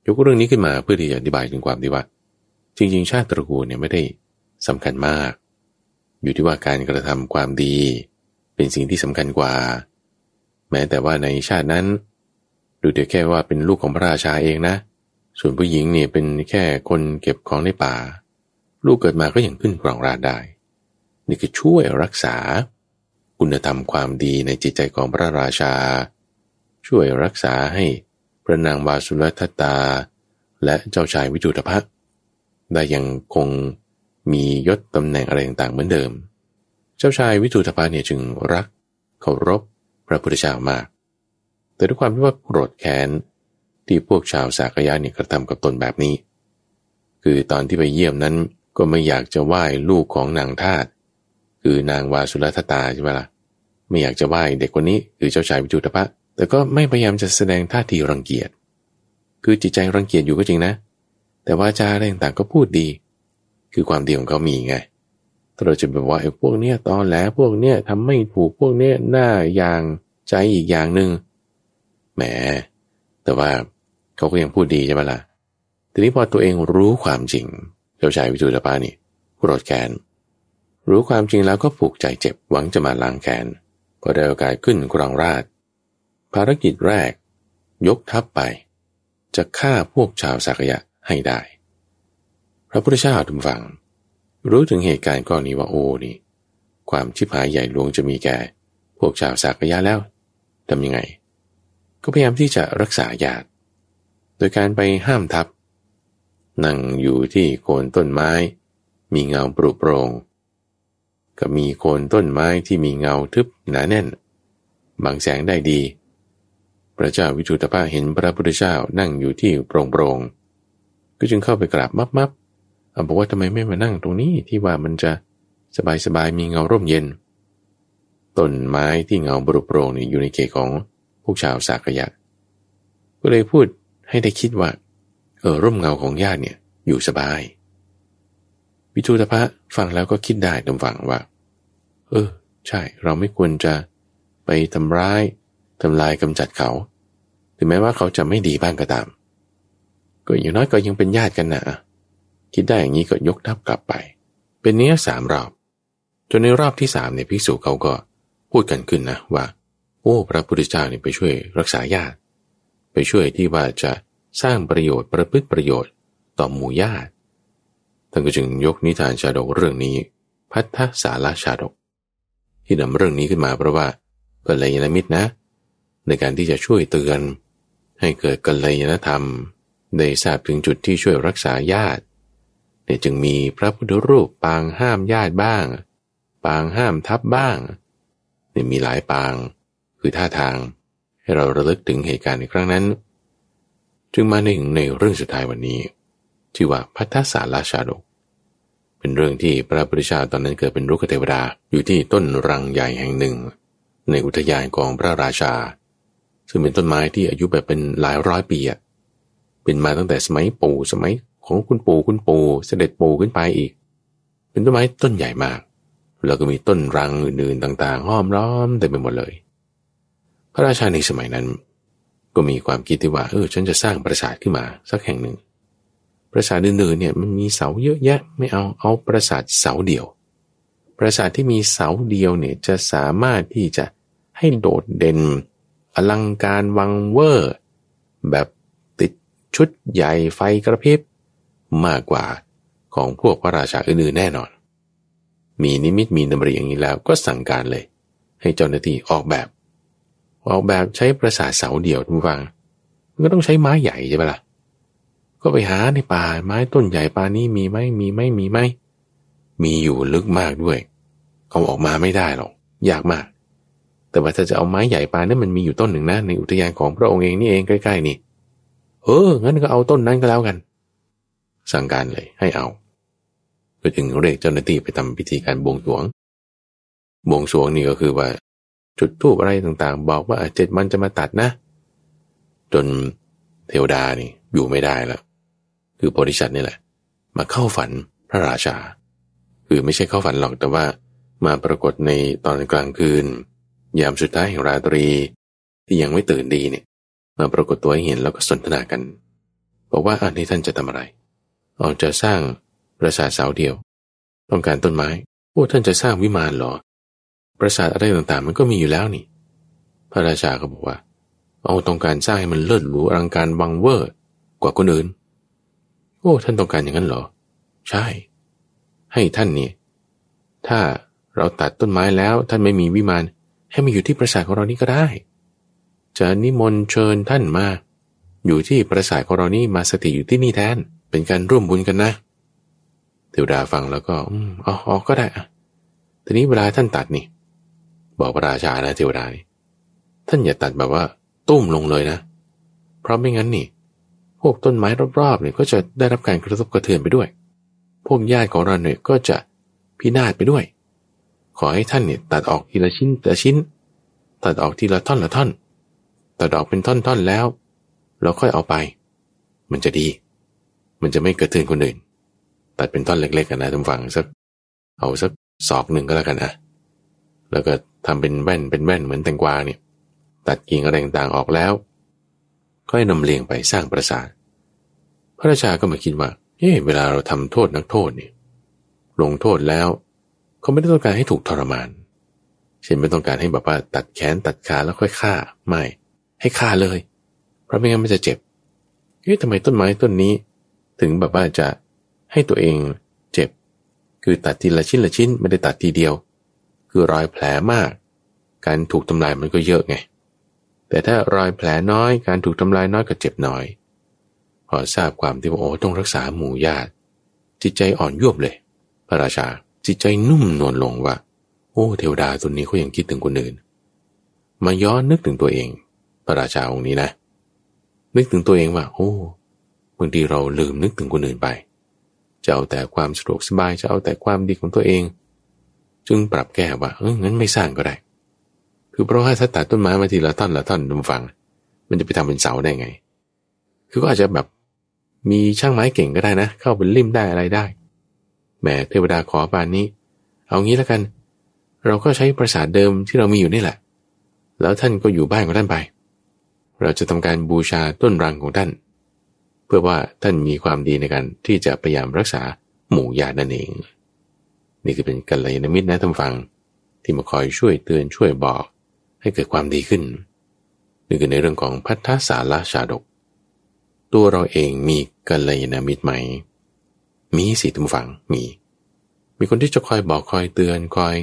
ยกเรื่องนี้ขึ้นมาเพื่อที่จะอธิบายถึงความที่ว่าจริงๆชาติตระกูลเนี่ยไม่ได้สำคัญมากอยู่ที่ว่าการกระทำความดีเป็นสิ่งที่สำคัญกว่าแม้แต่ว่าในชาตินั้นดูแต่แค่ว่าเป็นลูกของพระราชาเองนะส่วนผู้หญิงเนี่ยเป็นแค่คนเก็บของในป่าลูกเกิดมาก็ยังขึ้นครองราชย์ได้นี่คือช่วยรักษาคุณธรรมความดีในจิตใจของพระราชาช่วยรักษาให้พระนางวาสุรัตตาและเจ้าชายวิทุทพะได้ยังคงมียศตำแหน่งอะไรต่างๆเหมือนเดิมเจ้าชายวิทุทพะเนี่ยจึงรักเคารพพระพุทธเจ้ามากแต่ด้วยความที่ว่าโกรธแค้นที่พวกชาวสากยะเนี่ยกระทำกับตนแบบนี้คือตอนที่ไปเยี่ยมนั้นก็ไม่อยากจะไหว้ลูกของนางทาสคือนางวาสุรัตตาใช่ไหมล่ะไม่อยากจะไหว้เด็กคนนี้คือเจ้าชายวิทุทพะแต่ก็ไม่พยายามจะแสดงท่าทีรังเกียจคือจิตใจรังเกียจอยู่ก็จริงนะแต่ว่าจาอะไรต่างๆก็พูดดีคือความดีของเขามีไงแต่เราจะแบบว่าไอ้พวกเนี้ยตอแหลพวกเนี้ยทำไม่ถูกพวกเนี้ยหน้าอย่างใจอีกอย่างนึงแหมแต่ว่าเขาก็ยังพูดดีใช่ไหมล่ะทีนี้พอตัวเองรู้ความจริงเจ้าชายวิทุทพะนี่โกรธแค้นรู้ความจริงแล้วก็ผูกใจเจ็บหวังจะมาล้างแค้นพอได้โอกาสขึ้นครองราชย์ภารกิจแรกยกทัพไปจะฆ่าพวกชาวสักยะให้ได้พ พระพุทธเจ้าทุกฝั่งรู้ถึงเหตุการณ์ก้อนนี้ว่าโอ้นี่ความชิบหายใหญ่หลวงจะมีแก่พวกชาวสากยะแล้วทำยังไงก็พยายามที่จะรักษาญาติโดยการไปห้ามทับนั่งอยู่ที่โคนต้นไม้มีเงาปรุโปรงก็มีโคนต้นไม้ที่มีเงาทึบหนาแน่นบังแสงได้ดีพระเจ้าวิจุตภะเห็นพระพุทธเจ้านั่งอยู่ที่โปร่งก็จึงเข้าไปกราบมับๆบอกว่าทำไมไม่มานั่งตรงนี้ที่ว่ามันจะสบายๆมีเงาร่มเย็นต้นไม้ที่เงาปรุโปรงนี่อยู่ในเขตของพวกชาวสากยะก็เลยพูดให้ได้คิดว่าร่มเงาของญาติเนี่ยอยู่สบายวิทูตภะฟังแล้วก็คิดได้ตามฝังว่าใช่เราไม่ควรจะไปทำร้ายทำลายกำจัดเขาถึงแม้ว่าเขาจะไม่ดีบ้างก็ตามก็อย่างน้อยก็ยังเป็นญาติกันนะคิดได้อย่างนี้ก็ยกทัพกลับไปเป็นเนี้ย3รอบจนในรอบที่3เนี่ยภิกษุเขาก็พูดกันขึ้นนะว่าโอ้พระพุทธเจ้าเนี่ยไปช่วยรักษาญาติไปช่วยที่ว่าจะสร้างประโยชน์ประพฤติประโยชน์ต่อหมู่ญาติท่านก็จึงยกนิทานชาดกเรื่องนี้พัทธสาลชาดกที่นำเรื่องนี้ขึ้นมาเพราะว่ากัลยาณมิตรนะในการที่จะช่วยเตือนให้เกิดกัลยาณธรรมได้ทราบถึงจุดที่ช่วยรักษาญาติเนี่ยจึงมีพระพุทธรูปปางห้ามญาติบ้างปางห้ามทับบ้างเนี่ยมีหลายปางคือท่าทางให้เราระลึกถึงเหตุการณ์ในครั้งนั้นจึงมาถึงในเรื่องสุดท้ายวันนี้ที่ว่าพัทธสาลชาดกเป็นเรื่องที่พระพุทธเจ้าตอนนั้นเกิดเป็นรุกขเทวดาอยู่ที่ต้นรังใหญ่แห่งหนึ่งในอุทยานของพระราชาซึ่งเป็นต้นไม้ที่อายุแบบเป็นหลายร้อยปีอ่ะเป็นมาตั้งแต่สมัยปู่สมัยของคุณปู่เสด็จปู่ขึ้นไปอีกเป็นต้นไม้ต้นใหญ่มากแล้วก็มีต้นรังอื่นๆต่างๆห้อมล้อมเต็มไปหมดเลยพระราชาในสมัยนั้นก็มีความคิดที่ว่าฉันจะสร้างปราสาทขึ้นมาสักแห่งหนึ่งปราสาทอื่นๆเนี่ยมันมีเสาเยอะแยะไม่เอาปราสาทเสาเดียวปราสาทที่มีเสาเดียวเนี่ยจะสามารถที่จะให้โดดเด่นอลังการวังเวอร์แบบติดชุดใหญ่ไฟกระพริบมากกว่าของพวกพระราชาอื่นๆแน่นอนมีนิมิตมีดำริอย่างนี้แล้วก็สั่งการเลยให้เจ้าหน้าที่ออกแบบใช้ปราสาทเสาเดียวทุกฝั่งมันก็ต้องใช้ไม้ใหญ่ใช่ไหมล่ะก็ไปหาในป่าไม้ต้นใหญ่ป่านี้มีไหมมีอยู่ลึกมากด้วยเอาออกมาไม่ได้หรอกยากมากแต่ว่าถ้าจะเอาไม้ใหญ่ป่านั้นมันมีอยู่ต้นหนึ่งนะในอุทยานของพระองค์เองนี่เองใกล้ๆนี่งั้นก็เอาต้นนั้นก็แล้วกันสั่งการเลยให้เอาไปถึงเรียกเจ้าหน้าที่ไปทำพิธีการบวงสรวงนี่ก็คือว่าจุดธูปอะไรต่างๆบอกว่า7วันจะมาตัดนะจนเทวดานี่อยู่ไม่ได้แล้วคือโพธิสัตว์นี่แหละมาเข้าฝันพระราชาคือไม่ใช่เข้าฝันหรอกแต่ว่ามาปรากฏในตอนกลางคืนยามสุดท้ายแห่งราตรีที่ยังไม่ตื่นดีเนี่ยมาปรากฏตัวให้เห็นแล้วก็สนทนากันบอกว่านี่ท่านจะทำอะไรจะสร้างปราสาทเสาเดียวต้องการต้นไม้ท่านจะสร้างวิมานเหรอปราสาทอะไรต่างๆมันก็มีอยู่แล้วนี่พระราชาก็บอกว่าต้องการสร้างให้มันเลิศหรูอลังการวังเวอร์กว่าคนอื่นท่านต้องการอย่างนั้นเหรอใช่ให้ท่านนี่ถ้าเราตัดต้นไม้แล้วท่านไม่มีวิมานให้มาอยู่ที่ปราสาทของเรานี้ก็ได้จะนิมนต์เชิญท่านมาอยู่ที่ปราสาทของเรานี้มาสถิตอยู่ที่นี่แทนเป็นการร่วมบุญกันนะเทวดาฟังแล้วก็ก็ได้อะทีนี้เวลาท่านตัดนี่บอกพระราชานะเทวดานี่ท่านอย่าตัดแบบว่าตุ้มลงเลยนะเพราะไม่งั้นนี่พวกต้นไม้รอบๆเนี่ยก็จะได้รับการกระทบกระเทือนไปด้วยพวกญาติของเราเนี่ยก็จะพินาศไปด้วยขอให้ท่านเนี่ยตัดออกทีละชิ้นแต่ชิ้นตัดออกทีละท่อนละท่อนตัดออกเป็นท่อนๆแล้วเราค่อยเอาไปมันจะดีมันจะไม่กระเทือนคนอื่นตัดเป็นท่อนเล็กๆกันนะทุกฝั่งสักศอกหนึ่งก็แล้วกันนะแล้วก็ทำเป็นแว่นเหมือนแตงกวาเนี่ยตัดกิ่งอะไรต่างๆออกแล้วค่อยนำเลียงไปสร้างปราสาทพระราชาก็มาคิดว่าเวลาเราทำโทษนักโทษนี่ลงโทษแล้วเขาไม่ได้ต้องการให้ถูกทรมานเช่นไม่ต้องการให้แบบว่าตัดแขนตัดขาแล้วค่อยฆ่าไม่ให้ฆ่าเลยเพราะไม่งั้นมันจะเจ็บทำไมต้นไม้ต้นนี้ถึงแบบว่าจะ ให้ตัวเองเจ็บคือตัดทีละชิ้นละชิ้นไม่ได้ตัดทีเดียวคือรอยแผลมากการถูกทำลายมันก็เยอะไงแต่ถ้ารอยแผลน้อยการถูกทำลายน้อยก็เจ็บน้อยพอทราบความที่ว่าโอ้ต้องรักษาหมู่ญาติจิตใจอ่อนยวบเลยพระราชาจิตใจนุ่มนวลลงว่าโอ้เทวดาตัวนี้เขายังคิดถึงคนอื่นมาย้อนนึกถึงตัวเองพระราชาองค์นี้นะนึกถึงตัวเองว่าโอ้บางทีเราลืมนึกถึงคนอื่นไปจะเอาแต่ความสะดวกสบายจะเอาแต่ความดีของตัวเองจึงปรับแก้ว่างั้นไม่สร้างก็ได้คือเพราะว่าถ้าตัดต้นไม้มาทีละท่อนละท่อนลำฟังมันจะไปทำเป็นเสาได้ไงคือก็อาจจะแบบมีช่างไม้เก่งก็ได้นะเข้าเป็นลิ่มได้อะไรได้แหมเทวดาขอปานนี้เอางี้แล้วกันเราก็ใช้ประสาทเดิมที่เรามีอยู่นี่แหละแล้วท่านก็อยู่บ้านของท่านไปเราจะทำการบูชาต้นรังของท่านเพื่อว่าท่านมีความดีในการที่จะพยายามรักษาหมู่ญาตินั่นเองนี่คือเป็นกัลยาณมิตรนะท่านฟังที่มาคอยช่วยเตือนช่วยบอกให้เกิดความดีขึ้นนี่คือในเรื่องของพัทธสาลชาดกตัวเราเองมีกัลยาณมิตรไหมมีสิท่านฟังมีคนที่จะคอยบอกคอยเตือนคอย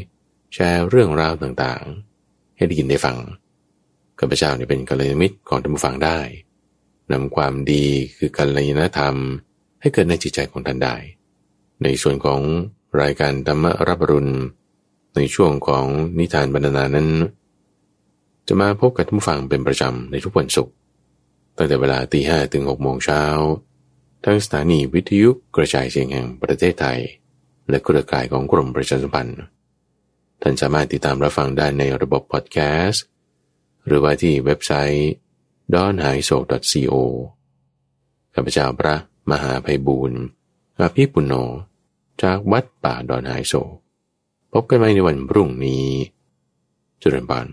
แชร์เรื่องราวต่างๆให้ได้ยินได้ฟังข้าพเจ้าเนี่ยเป็นกัลยาณมิตรของท่านผู้ฟังได้นำความดีคือกัลยาณธรรมให้เกิดในจิตใจของท่านได้ในส่วนของรายการธรรมรับอรุณในช่วงของนิทานบรรณนานั้นจะมาพบกับท่านผู้ฟังเป็นประจำในทุกวันศุกร์ตั้งแต่เวลา 5:00 น. ถึง 6:00 น. เช้าทางสถานีวิทยุกระจายเสียงแห่งประเทศไทยและเครือข่ายของกรมประชาสัมพันธ์ท่านสามารถติดตามรับฟังได้ในระบบพอดแคสต์หรือว่าที่เว็บไซต์ donhaiso.co ข้าพเจ้าพระมหาไพบูลย์อภิปุณโญจากวัดป่าดอนไฮโซพบกันใหม่ในวันพรุ่งนี้เจริญพร